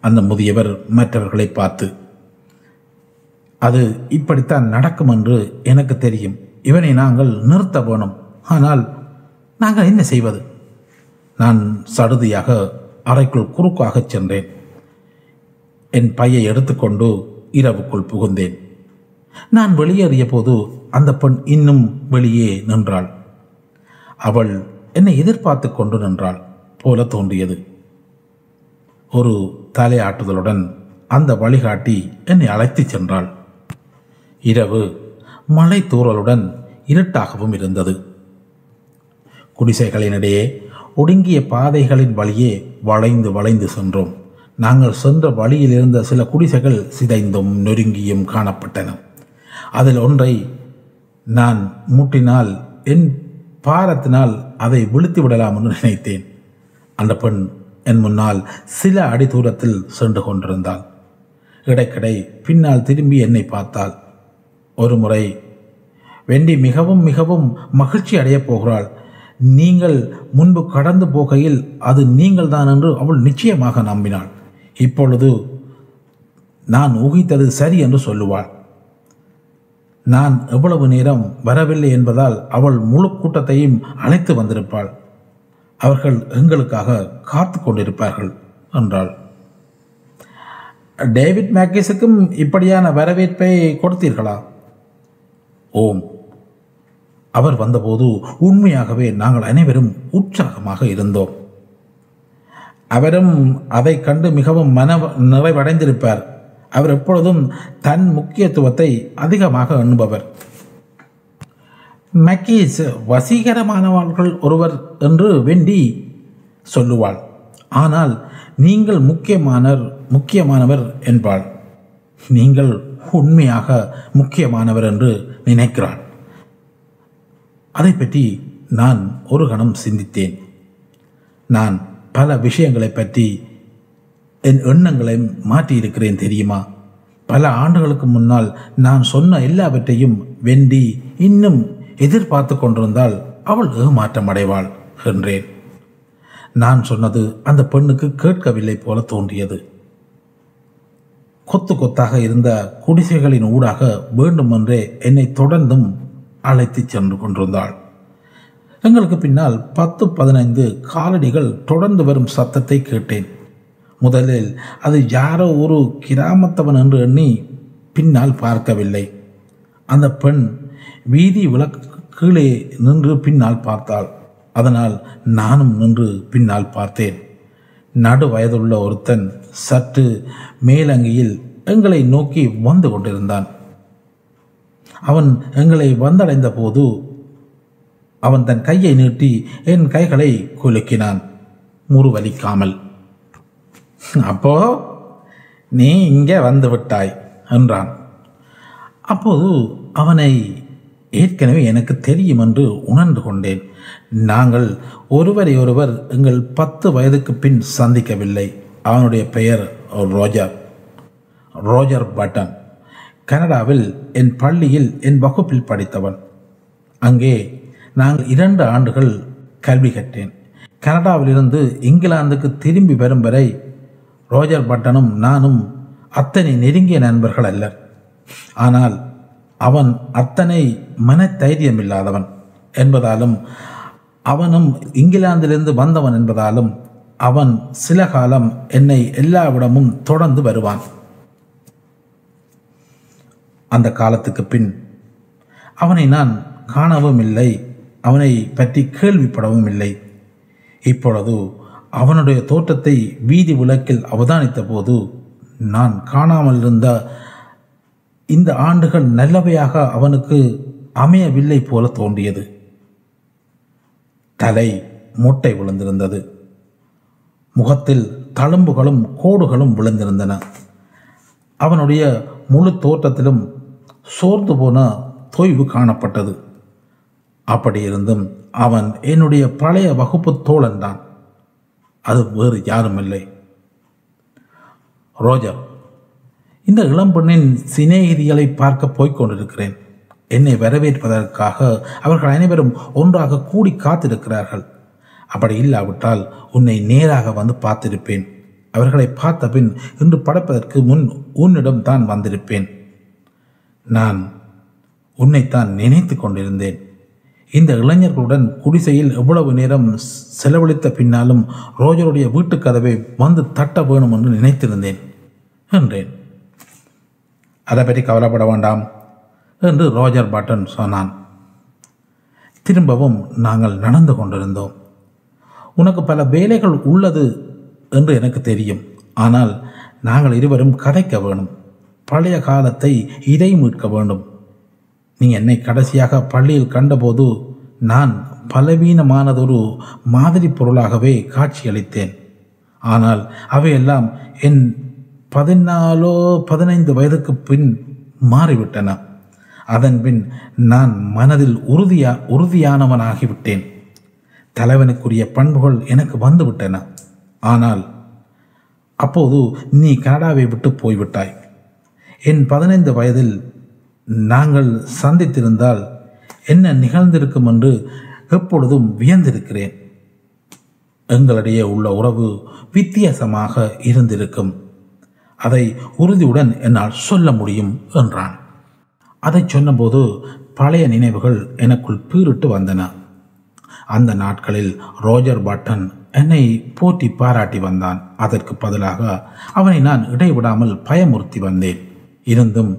அந்த முதியவர் மற்றவர்களை பார்த்து. அது இப்படித்தான் நடக்கும் என்று எனக்கு தெரியும். இவனை நாங்கள் நிறுத்த வேணும். ஆனால் நாங்கள் என்ன செய்வது? நான் சடுதியாக அறைக்குள் குறுக்காகச் சென்றேன். என் பையை எடுத்துக்கொண்டு இரவுக்குள் புகுந்தேன். நான் வெளியேறிய போது அந்த பெண் இன்னும் வெளியே நின்றாள். அவள் என்னை எதிர்பார்த்து கொண்டு நின்றாள் போல தோன்றியது. ஒரு தலையாட்டுதலுடன் அந்த வழிகாட்டி என்னை அழைத்துச் சென்றாள். இரவு மழை தூறலுடன் இருட்டாகவும் இருந்தது. குடிசைகளினிடையே ஒடுங்கிய பாதைகளின் வழியே வளைந்து வளைந்து சென்றோம். நாங்கள் சென்ற வழியில் இருந்த சில குடிசைகள் சிதைந்தும் நொறுங்கியும் காணப்பட்டன. அதில் ஒன்றை நான் முட்டினால், என் பாரத்தினால் அதை விழுத்து விடலாம் என்று நினைத்தேன். அந்த பெண் என் முன்னால் சில அடி தூரத்தில் சென்று கொண்டிருந்தாள். இடைக்கிடை பின்னால் திரும்பி என்னை பார்த்தாள். ஒரு முறை, "வெண்டி மிகவும் மிகவும் மகிழ்ச்சி அடையப் போகிறாள். நீங்கள் முன்பு கடந்து போகையில் அது நீங்கள் தான் என்று அவள் நிச்சயமாக நம்பினாள். இப்பொழுது நான் ஊகித்தது சரி என்று சொல்லுவாள்." நான் எவ்வளவு நேரம் வரவில்லை என்பதால் அவள் முழு கூட்டத்தையும் அழைத்து வந்திருப்பாள். அவர்கள் எங்களுக்காக காத்து கொண்டிருப்பார்கள் என்றாள். "டேவிட் மேக்கிஸுக்கும் இப்படியான வரவேற்பை கொடுத்தீர்களா?" "ஓம், அவர் வந்தபோது உண்மையாகவே நாங்கள் அனைவரும் உற்சாகமாக இருந்தோம். அவரும் அதை கண்டு மிகவும் மன நிறைவடைந்திருப்பார். அவர் எப்பொழுதும் தன் முக்கியத்துவத்தை அதிகமாக எண்ணுபவர். மேக்கிஸ் வசீகரமானவர்கள் ஒருவர் என்று வெண்டி சொல்லுவாள். ஆனால் நீங்கள் முக்கியமானவர் முக்கியமானவர் என்பாள். நீங்கள் உண்மையாக முக்கியமானவர் என்று நினைக்கிறாள். அதை பற்றி நான் ஒரு கணம் சிந்தித்தேன். நான் பல விஷயங்களை பற்றி என் எண்ணங்களை மாற்றியிருக்கிறேன் தெரியுமா? பல ஆண்டுகளுக்கு முன்னால் நான் சொன்ன எல்லாவற்றையும் வெண்டி இன்னும் எதிர்பார்த்து கொண்டிருந்தால் அவள் ஏமாற்றம் அடைவாள் என்றேன். நான் சொன்னது அந்த பெண்ணுக்கு கேட்கவில்லை போல தோன்றியது. கொத்து கொத்தாக இருந்த குடிசைகளின் ஊடாக வேண்டுமென்றே என்னை தொடர்ந்தும் அழைத்து சென்று கொண்டிருந்தாள். எங்களுக்கு பின்னால் பத்து பதினைந்து காலடிகள் தொடர்ந்து வரும் சத்தத்தை கேட்டேன். முதலில் அது யாரோ ஒரு கிராமத்தவன் என்று எண்ணி பின்னால் பார்க்கவில்லை. அந்த பெண் வீதி விளக்கு கீழே நின்று பின்னால் பார்த்தாள். அதனால் நானும் நின்று பின்னால் பார்த்தேன். நடு வயதுள்ள ஒருத்தன் சற்று மேலங்கியில் எங்களை நோக்கி வந்து கொண்டிருந்தான். அவன் எங்களை வந்தடைந்த போது அவன் தன் கையை நீட்டி என் கைகளை குலுக்கினான், முறுவலிக்காமல். "அப்போ நீ இங்கே வந்து விட்டாய்" என்றான். அப்போது அவனை ஏற்கனவே எனக்கு தெரியும் என்று உணர்ந்து கொண்டேன். நாங்கள் ஒருவரை ஒருவர் எங்கள் பத்து வயதுக்கு பின் சந்திக்கவில்லை. அவனுடைய பெயர் ரோஜர் ரோஜர் பாட்டன். கனடாவில் என் பள்ளியில் என் வகுப்பில் படித்தவன். அங்கே நாங்கள் இரண்டு ஆண்டுகள் கல்வி கற்றேன். கனடாவிலிருந்து இங்கிலாந்துக்கு திரும்பி வரும் வரை ரோஜர் பட்டனும் நானும் அத்தனை நெருங்கிய நண்பர்கள் அல்ல. ஆனால் அவன் அத்தனை மன தைரியம் இல்லாதவன் என்பதாலும், அவனும் இங்கிலாந்திலிருந்து வந்தவன் என்பதாலும் அவன் சில காலம் என்னை எல்லாவிடமும் தொடர்ந்து வருவான். அந்த காலத்துக்கு பின் அவனை நான் காணவும் இல்லை, அவனை பற்றி கேள்விப்படவும் இல்லை. இப்பொழுது அவனுடைய தோற்றத்தை வீதி விளக்கில் அவதானித்த போது நான் காணாமல் இருந்த இந்த ஆண்டுகள் நல்லவையாக அவனுக்கு அமையவில்லை போல தோன்றியது. தலை மூட்டை விழுந்திருந்தது. முகத்தில் தழும்புகளும் கோடுகளும் விழுந்திருந்தன. அவனுடைய முழு தோற்றத்திலும் சோர்ந்து போன தொய்வு காணப்பட்டது. அப்படியிருந்தும் அவன் என்னுடைய பழைய வகுப்பு தோழன் தான், அது வேறு யாருமில்லை. "ரோஜர், இந்த இளம்பெண்ணின் சிநேகிதிகளை பார்க்க போய்கொண்டிருக்கிறேன். என்னை வரவேற்பதற்காக அவர்கள் அனைவரும் ஒன்றாக கூடி காத்திருக்கிறார்கள். அப்படி இல்லாவிட்டால் உன்னை நேராக வந்து பார்த்திருப்பேன். அவர்களை பார்த்த பின் இன்று படைப்பதற்கு முன் உன்னிடம் தான் வந்திருப்பேன். நான் உன்னைத்தான் நினைத்து கொண்டிருந்தேன். இந்த இளைஞர்களுடன் குடிசையில் எவ்வளவு நேரம் செலவழித்த பின்னாலும் ரோஜருடைய வீட்டுக் கதவை வந்து தட்ட வேணும் என்று நினைத்திருந்தேன்" என்றேன். "அதை பற்றி கவலைப்பட வேண்டாம்" என்று ரோஜர் பாட்டன் சொன்னான். திரும்பவும் நாங்கள் நடந்து கொண்டிருந்தோம். "உனக்கு பல வேலைகள் உள்ளது என்று எனக்கு தெரியும். ஆனால் நாங்கள் இருவரும் கதைக்க வேணும். பழைய காலத்தை இதை மீட்க வேண்டும். நீ என்னை கடைசியாக பள்ளியில் கண்டபோது நான் பலவீனமானதொரு மாதிரி பொருளாகவே காட்சியளித்தேன். ஆனால் அவையெல்லாம் என் பதினாலோ பதினைந்து வயதுக்கு பின் மாறிவிட்டன. அதன் பின் நான் மனதில் உறுதியா உறுதியானவனாகிவிட்டேன். தலைவனுக்குரிய பண்புகள் எனக்கு வந்துவிட்டன. ஆனால் அப்போது நீ கனடாவை விட்டு போய்விட்டாய். என் பதினைந்து வயதில் நாங்கள் சந்தித்திருந்தால் என்ன நிகழ்ந்திருக்கும் என்று எப்பொழுதும் வியந்திருக்கிறேன். எங்களிடையே உள்ள உறவு வித்தியாசமாக இருந்திருக்கும். அதை உறுதியுடன் என்னால் சொல்ல முடியும் என்றான். அதை சொன்னபோது பழைய நினைவுகள் எனக்குள் பீரிட்டு வந்தன. அந்த நாட்களில் ரோஜர் பாட்டன் என்னை போட்டி பாராட்டி வந்தான். அதற்கு பதிலாக அவனை நான் இடைவிடாமல் பயமுறுத்தி வந்தேன். இருந்தும்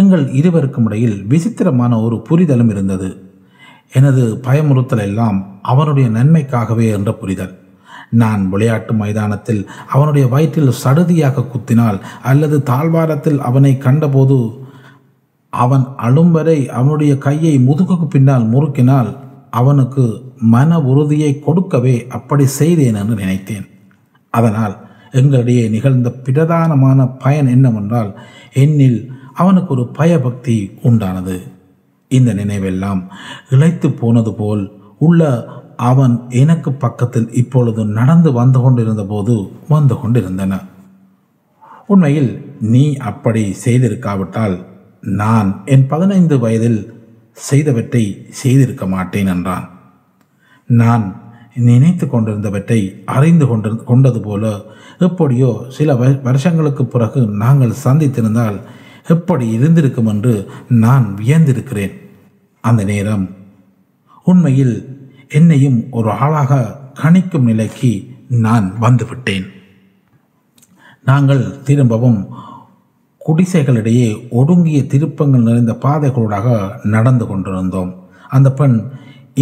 எங்கள் இருவருக்கும் இடையில் விசித்திரமான ஒரு புரிதலும் இருந்தது. எனது பயமுறுத்தல் எல்லாம் அவனுடைய நன்மைக்காகவே என்ற புரிதல். நான் விளையாட்டு மைதானத்தில் அவனுடைய வயிற்றில் சடுதியாக குத்தினால் அல்லது தாழ்வாரத்தில் அவனை கண்டபோது அவன் அழும் வரை அவனுடைய கையை முதுகுக்கு பின்னால் முறுக்கினால் அவனுக்கு மன உறுதியை கொடுக்கவே அப்படி செய்தேன் என்று நினைத்தேன். அதனால் எங்களிடையே நிகழ்ந்த பிரதானமான பயன் என்னவென்றால் என்னில் அவனுக்கு ஒரு பயபக்தி உண்டானது. இந்த நினைவெல்லாம் இழைத்து போனது போல் உள்ள அவன் எனக்கு பக்கத்தில் இப்பொழுது நடந்து வந்து கொண்டிருந்த போது வந்து கொண்டிருந்தன. உண்மையில் நீ அப்படி செய்திருக்காவிட்டால் நான் என் பதினைந்து வயதில் செய்தவற்றை செய்திருக்க மாட்டேன் என்றான். நான் நினைத்து கொண்டிருந்தவற்றை அறிந்து கொண்டு கொண்டது போல எப்படியோ சில வருஷங்களுக்கு பிறகு நாங்கள் சந்தித்திருந்தால் எப்படி இருந்திருக்கும் என்று நான் வியந்திருக்கிறேன். அந்த நேரம் உண்மையில் என்னையும் ஒரு ஆளாக கணிக்கும் நிலைக்கு நான் வந்துவிட்டேன். நாங்கள் திரும்பவும் குடிசைகளிடையே ஒடுங்கிய திருப்பங்கள் நிறைந்த பாதைகளூடாக நடந்து கொண்டிருந்தோம். அந்த பெண்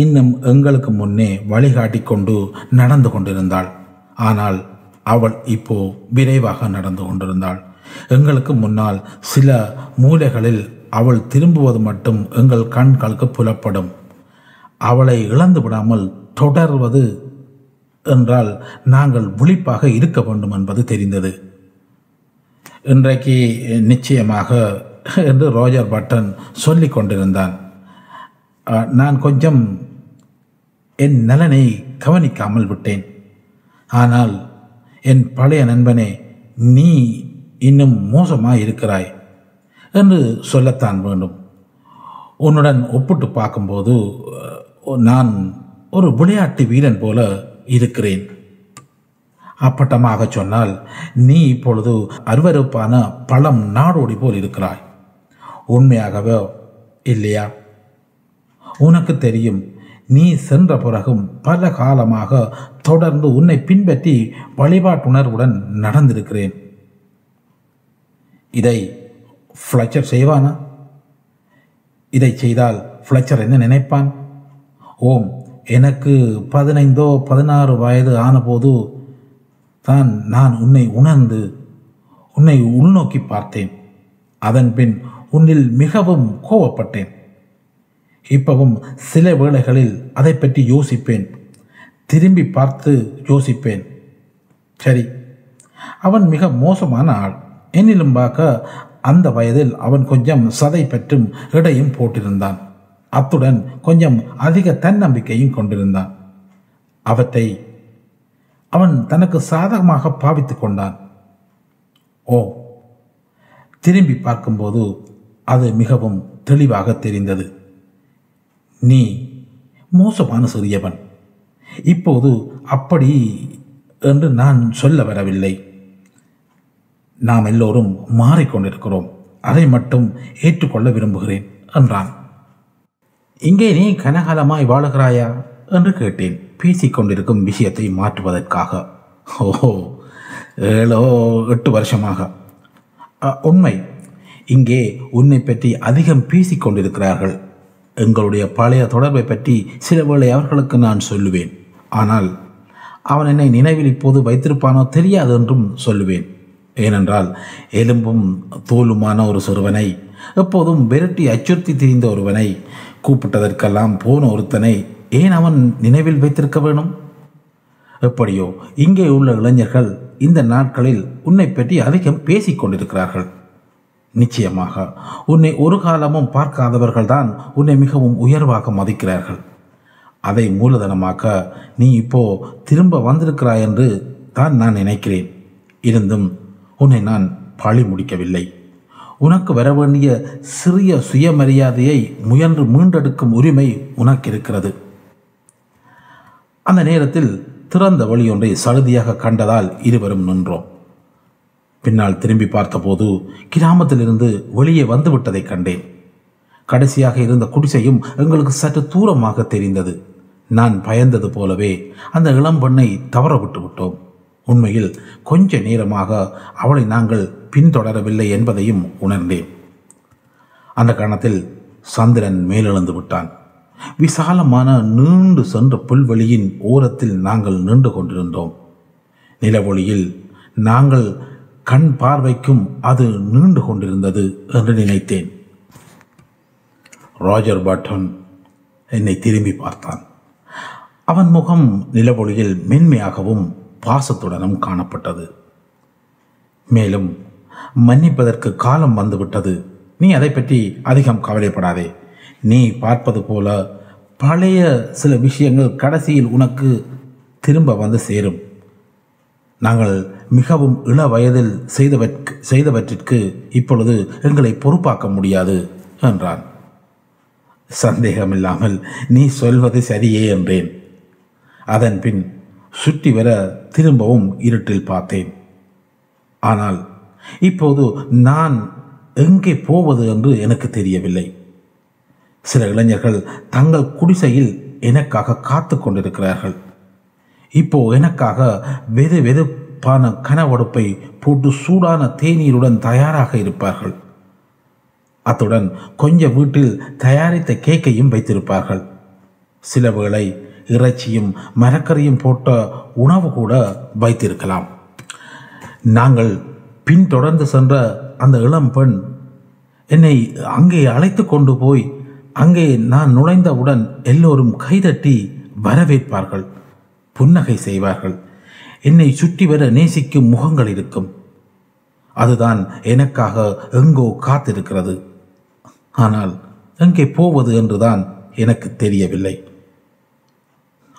இன்னும் எங்களுக்கு முன்னே வழிகாட்டி கொண்டு நடந்து கொண்டிருந்தாள். ஆனால் அவள் இப்போ விரைவாக நடந்து கொண்டிருந்தாள். எங்களுக்கு முன்னால் சில மூலைகளில் அவள் திரும்புவது மட்டும் எங்கள் கண்களுக்கு புலப்படும். அவளை இழந்து விடாமல் தொடர்வது என்றால் நாங்கள் விழிப்பாக இருக்க வேண்டும் என்பது தெரிந்தது. இன்றைக்கு நிச்சயமாக என்று ரோஜர் பாட்டன் சொல்லி கொண்டிருந்தான். நான் கொஞ்சம் என் நலனை கவனிக்காமல் விட்டேன். ஆனால் என் பழைய நண்பனே, நீ இன்னும் மோசமாக இருக்கிறாய் என்று சொல்லத்தான் வேண்டும். உன்னுடன் ஒப்பிட்டு பார்க்கும்போது நான் ஒரு விளையாட்டு வீரன் போல இருக்கிறேன். அப்பட்டமாக சொன்னால் நீ இப்பொழுது அருவருப்பான பழம் நாடோடி போல் இருக்கிறாய். உண்மையாகவே இல்லையா? உனக்கு தெரியும், நீ சென்ற பிறகும் பல காலமாக தொடர்ந்து உன்னை பின்பற்றி வழிபாட்டுணர்வுடன் நடந்திருக்கிறேன். இதை ஃப்ளச்சர் செய்வானா? இதை செய்தால் ஃப்ளச்சர் என்ன நினைப்பான்? ஓம், எனக்கு பதினைந்தோ பதினாறு வயது ஆனபோது தான் நான் உன்னை உணர்ந்து உன்னை உள்நோக்கி பார்த்தேன். அதன் பின் உன்னில் மிகவும் கோபப்பட்டேன். இப்பவும் சில வேளைகளில் அதை பற்றி யோசிப்பேன், திரும்பி பார்த்து யோசிப்பேன். சரி, அவன் மிக மோசமான ஆள். என்னிலும் பார்க்க அந்த வயதில் அவன் கொஞ்சம் சதை பற்றும் இடையும் போட்டிருந்தான். அத்துடன் கொஞ்சம் அதிக தன்னம்பிக்கையும் கொண்டிருந்தான். அவற்றை அவன் தனக்கு சாதகமாக பாவித்து கொண்டான். ஓ, திரும்பி பார்க்கும்போது அது மிகவும் தெளிவாக தெரிந்தது. நீ மோசமான சிறியவன். இப்போது அப்படி என்று நான் சொல்ல வரவில்லை. நாம் எல்லோரும் மாறிக்கொண்டிருக்கிறோம். அதை மட்டும் ஏற்றுக்கொள்ள விரும்புகிறேன் என்றான். இங்கே நீ கனகாலமாய் வாழுகிறாயா என்று கேட்டேன், பேசிக்கொண்டிருக்கும் விஷயத்தை மாற்றுவதற்காக. ஓஹோ, ஏழோ எட்டு வருஷமாக. உண்மை, இங்கே உன்னை பற்றி அதிகம் பேசிக்கொண்டிருக்கிறார்கள். எங்களுடைய பழைய தொடர்பை பற்றி சில வேளை அவர்களுக்கு நான் சொல்லுவேன். ஆனால் அவன் என்னை நினைவில் இப்போது வைத்திருப்பானோ தெரியாது என்றும் சொல்லுவேன். ஏனென்றால் எலும்பும் தோலுமான ஒரு சிறுவனை எப்போதும் விரட்டி அச்சுறுத்தி திரிந்த ஒருவனை கூப்பிட்டதற்கெல்லாம் போன ஒருத்தனை ஏன் அவன் நினைவில் வைத்திருக்க வேணும்? எப்படியோ இங்கே உள்ள இளைஞர்கள் இந்த நாட்களில் உன்னை பற்றி அதிகம் பேசிக்கொண்டிருக்கிறார்கள். நிச்சயமாக உன்னை ஒரு காலமும் பார்க்காதவர்கள்தான் உன்னை மிகவும் உயர்வாக மதிக்கிறார்கள். அதை மூலதனமாக நீ இப்போ திரும்ப வந்திருக்கிறாய் என்று தான் நான் நினைக்கிறேன். இருந்தும் உன்னை நான் பழி முடிக்கவில்லை. உனக்கு வர வேண்டிய சிறிய சுயமரியாதையை முயன்று மீண்டெடுக்கும் உரிமை உனக்கு இருக்கிறது. அந்த நேரத்தில் திறந்த வழியொன்றை சலுதியாக கண்டதால் இருவரும் நின்றோம். பின்னால் திரும்பி பார்த்தபோது கிராமத்திலிருந்து வெளியே வந்துவிட்டதை கண்டேன். கடைசியாக இருந்த குடிசையும் எங்களுக்கு சற்று தூரமாக தெரிந்தது. நான் பயந்தது போலவே அந்த இளம்பெண்ணை தவற விட்டு விட்டோம். உண்மையில் கொஞ்ச நேரமாக அவளை நாங்கள் பின்தொடரவில்லை என்பதையும் உணர்ந்தேன். அந்த கணத்தில் சந்திரன் மேலெழுந்து விட்டான். விசாலமான நீண்டு சென்ற புல்வெளியின் ஓரத்தில் நாங்கள் நின்று கொண்டிருந்தோம். நிலவொளியில் நாங்கள் கண் பார்வைக்கும் அது நீண்டு கொண்டிருந்தது என்று நினைத்தேன். ராஜர் பாட்டன் என்னை திரும்பி பார்த்தான். அவன் முகம் நிலவொளியில் மென்மையாகவும் பாசத்துடனும் காணப்பட்டது. மேலும், மன்னிப்பதற்கு காலம் வந்துவிட்டது, நீ அதை பற்றி அதிகம் கவலைப்படாதே, நீ பார்ப்பது போல பழைய சில விஷயங்கள் கடைசியில் உனக்கு திரும்ப வந்து சேரும். நாங்கள் மிகவும் இள வயதில் செய்தவற் செய்தவற்றிற்கு இப்பொழுது எங்களை பொறுப்பாக்க முடியாது என்றான். சந்தேகமில்லாமல் நீ சொல்வது சரியே என்றேன். அதன் பின் சுற்றி வர திரும்பவும் இருட்டில் பார்த்தேன். ஆனால் இப்போது நான் எங்கே போவது என்று எனக்கு தெரியவில்லை. சில இளைஞர்கள் தங்கள் குடிசையில் எனக்காக காத்து கொண்டிருக்கிறார்கள். இப்போ எனக்காக வெது வெதுப்பான கனவடுப்பை போட்டு சூடான தேநீருடன் தயாராக இருப்பார்கள். அத்துடன் கொஞ்சம் வீட்டில் தயாரித்த கேக்கையும் வைத்திருப்பார்கள். சில வேளை இறைச்சியும் மரக்கறியும் போட்ட உணவு கூட வைத்திருக்கலாம். நாங்கள் பின்தொடர்ந்து சென்ற அந்த இளம்பெண் என்னை அங்கே அழைத்து கொண்டு போய் அங்கே நான் நுழைந்தவுடன் எல்லோரும் கைதட்டி வரவேற்பார்கள், புன்னகை செய்வார்கள். என்னை சுற்றி வர நேசிக்கும் முகங்கள் இருக்கும். அதுதான் எனக்காக எங்கோ காத்திருக்கிறது. ஆனால் எங்கே போவது என்றுதான் எனக்கு தெரியவில்லை.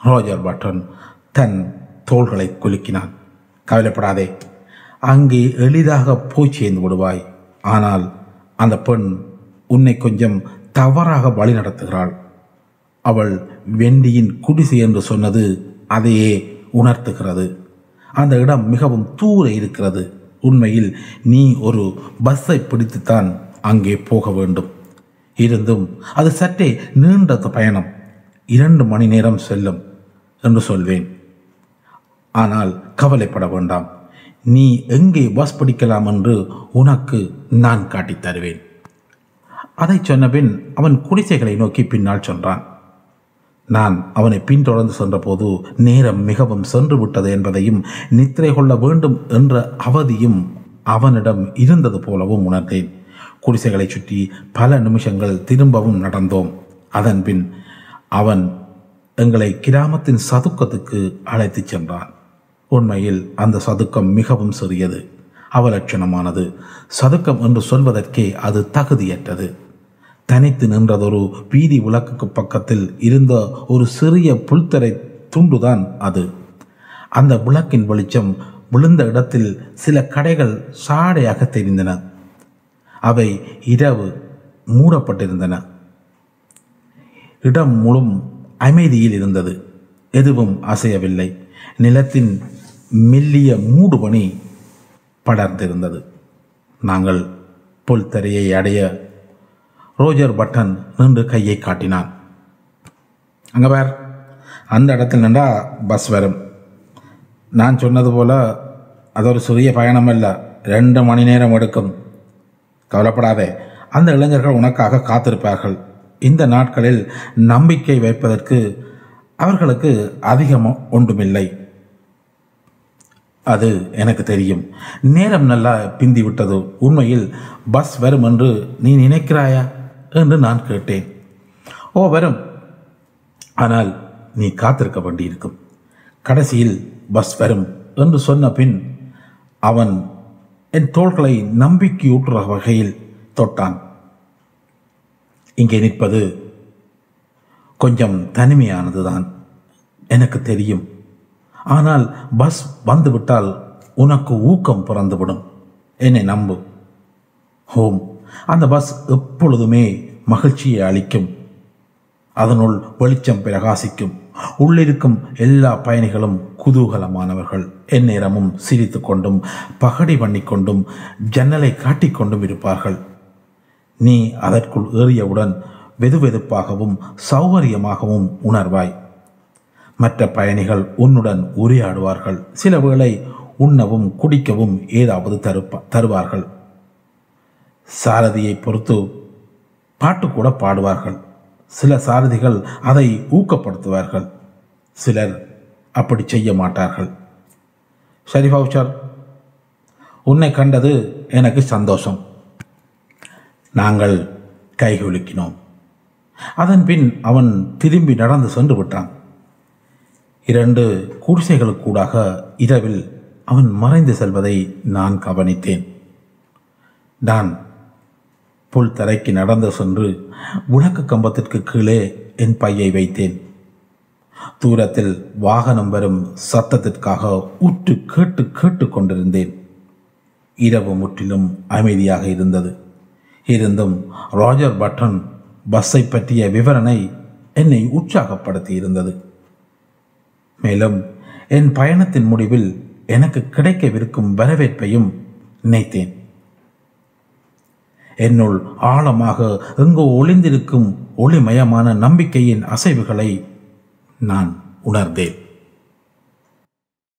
ரோஜர் பாட்டன் தன் தோள்களை குலுக்கினான். கவலைப்படாதே, அங்கே எளிதாக போய் சேர்ந்து விடுவாய். ஆனால் அந்த பெண் உன்னை கொஞ்சம் தவறாக வழி நடத்துகிறாள். அவள் வெண்டியின் குடிசை என்று சொன்னது அதையே உணர்த்துகிறது. அந்த இடம் மிகவும் தூர இருக்கிறது. உண்மையில் நீ ஒரு பஸ்ஸை பிடித்துத்தான் அங்கே போக வேண்டும். இருந்தும் அது சற்றே நீண்ட பயணம், இரண்டு மணி நேரம் செல்லும் என்று சொல்வேன். ஆனால் கவலைப்பட வேண்டாம், நீ எங்கே பஸ் பிடிக்கலாம் என்று உனக்கு நான் காட்டித் தருவேன். அதை சொன்னபின் அவன் குடிசைகளை நோக்கி பின்னால் சென்றான். நான் அவனை பின்தொடர்ந்து சென்றபோது நேரம் மிகவும் சென்று விட்டது என்பதையும் நித்திரை கொள்ள வேண்டும் என்ற அவதியும் அவனிடம் இருந்தது போலவும் உணர்ந்தேன். குடிசைகளை சுற்றி பல நிமிஷங்கள் திரும்பவும் நடந்தோம். அதன் பின் அவன் எங்களை கிராமத்தின் சதுக்கத்துக்கு அழைத்து சென்றான். உண்மையில் அந்த சதுக்கம் மிகவும் சிறியது, அவலட்சணமானது. சதுக்கம் என்று சொல்வதற்கே அது தகுதியற்றது. தனித்து நின்றதொரு வீதி விளக்குக்கு பக்கத்தில் இருந்த ஒரு சிறிய புல்தரை துண்டுதான் அது. அந்த விளக்கின் வெளிச்சம் விழுந்த இடத்தில் சில கடைகள் சாடையாக தெரிந்தன. அவை இரவு மூடப்பட்டிருந்தன. இடம் முழும் அமைதியில் இருந்தது. எதுவும் அசையவில்லை. நிலத்தின் மெல்லிய மூடுபனி படர்ந்திருந்தது. நாங்கள் புல்தரையை அடைய ரோஜர் பாட்டன் நின்று கையை காட்டினான். அங்கே பார், அந்த இடத்தில் நின்றா பஸ் வரும். நான் சொன்னது போல் அது ஒரு சிறிய பயணம் அல்ல, ரெண்டு மணி நேரம் எடுக்கும். கவலைப்படாதே, அந்த இளைஞர்கள் உனக்காக காத்திருப்பார்கள். இந்த நாட்களில் நம்பிக்கை வைப்பதற்கு அவர்களுக்கு அதிகம் ஒன்றுமில்லை. அது எனக்கு தெரியும். நேரம் நல்லா பிந்தி விட்டது. உண்மையில் பஸ் வரும் என்று நீ நினைக்கிறாயா என்று நான் கேட்டேன். ஓ, வரும், ஆனால் நீ காத்திருக்க வேண்டியிருக்கும். கடைசியில் பஸ் வரும் என்று சொன்ன பின் அவன் என் தோள்களை நம்பிக்கையூட்டுற வகையில் தொட்டான். இங்கே நிற்பது கொஞ்சம் தனிமையானதுதான், எனக்கு தெரியும். ஆனால் பஸ் வந்துவிட்டால் உனக்கு ஊக்கம் பிறந்துவிடும். என்னை நம்பு. ஹோம், அந்த பஸ் எப்பொழுதுமே மகிழ்ச்சியை அளிக்கும். அதனுள் வெளிச்சம் பிரகாசிக்கும். உள்ளிருக்கும் எல்லா பயணிகளும் குதூகலமானவர்கள். எந்நேரமும் சிரித்து கொண்டும் பகடி பண்ணிக்கொண்டும் ஜன்னலை காட்டிக்கொண்டும் இருப்பார்கள். நீ அதற்குள் ஏறியவுடன் வெதுவெதுப்பாகவும் சௌகரியமாகவும் உணர்வாய். மற்ற பயணிகள் உன்னுடன் உரையாடுவார்கள். சில வேளை உண்ணவும் குடிக்கவும் ஏதாவது தருப்ப தருவார்கள். சாரதியை பொறுத்து பாட்டு கூட பாடுவார்கள். சில சாரதிகள் அதை ஊக்கப்படுத்துவார்கள், சிலர் அப்படி செய்ய மாட்டார்கள். சரி பவுச்சர், உன்னை கண்டது எனக்கு சந்தோஷம். நாங்கள் கைகுலுக்கினோம். அதன் பின் அவன் திரும்பி நடந்து சென்று விட்டான். இரண்டு குடிசைகளுக்கூடாக இரவில் அவன் மறைந்து செல்வதை நான் கவனித்தேன். நான் புல் தரைக்கு நடந்து சென்று விளக்கு கம்பத்திற்கு கீழே என் பையை வைத்தேன். தூரத்தில் வாகனம் வரும் சத்தத்திற்காக உற்று கேட்டு கேட்டு கொண்டிருந்தேன். இரவு முற்றிலும் அமைதியாக இருந்தது. இருந்தும் ராஜர் பட்டன் பஸ்ஸை பற்றிய விவரணை என்னை உற்சாகப்படுத்தி இருந்தது. மேலும் என் பயணத்தின் முடிவில் எனக்கு கிடைக்கவிருக்கும் வரவேற்பையும் நினைத்தேன். என்னுள் ஆழமாக எங்கோ ஒளிந்திருக்கும் ஒளிமயமான நம்பிக்கையின் அசைவுகளை நான் உணர்ந்தேன்.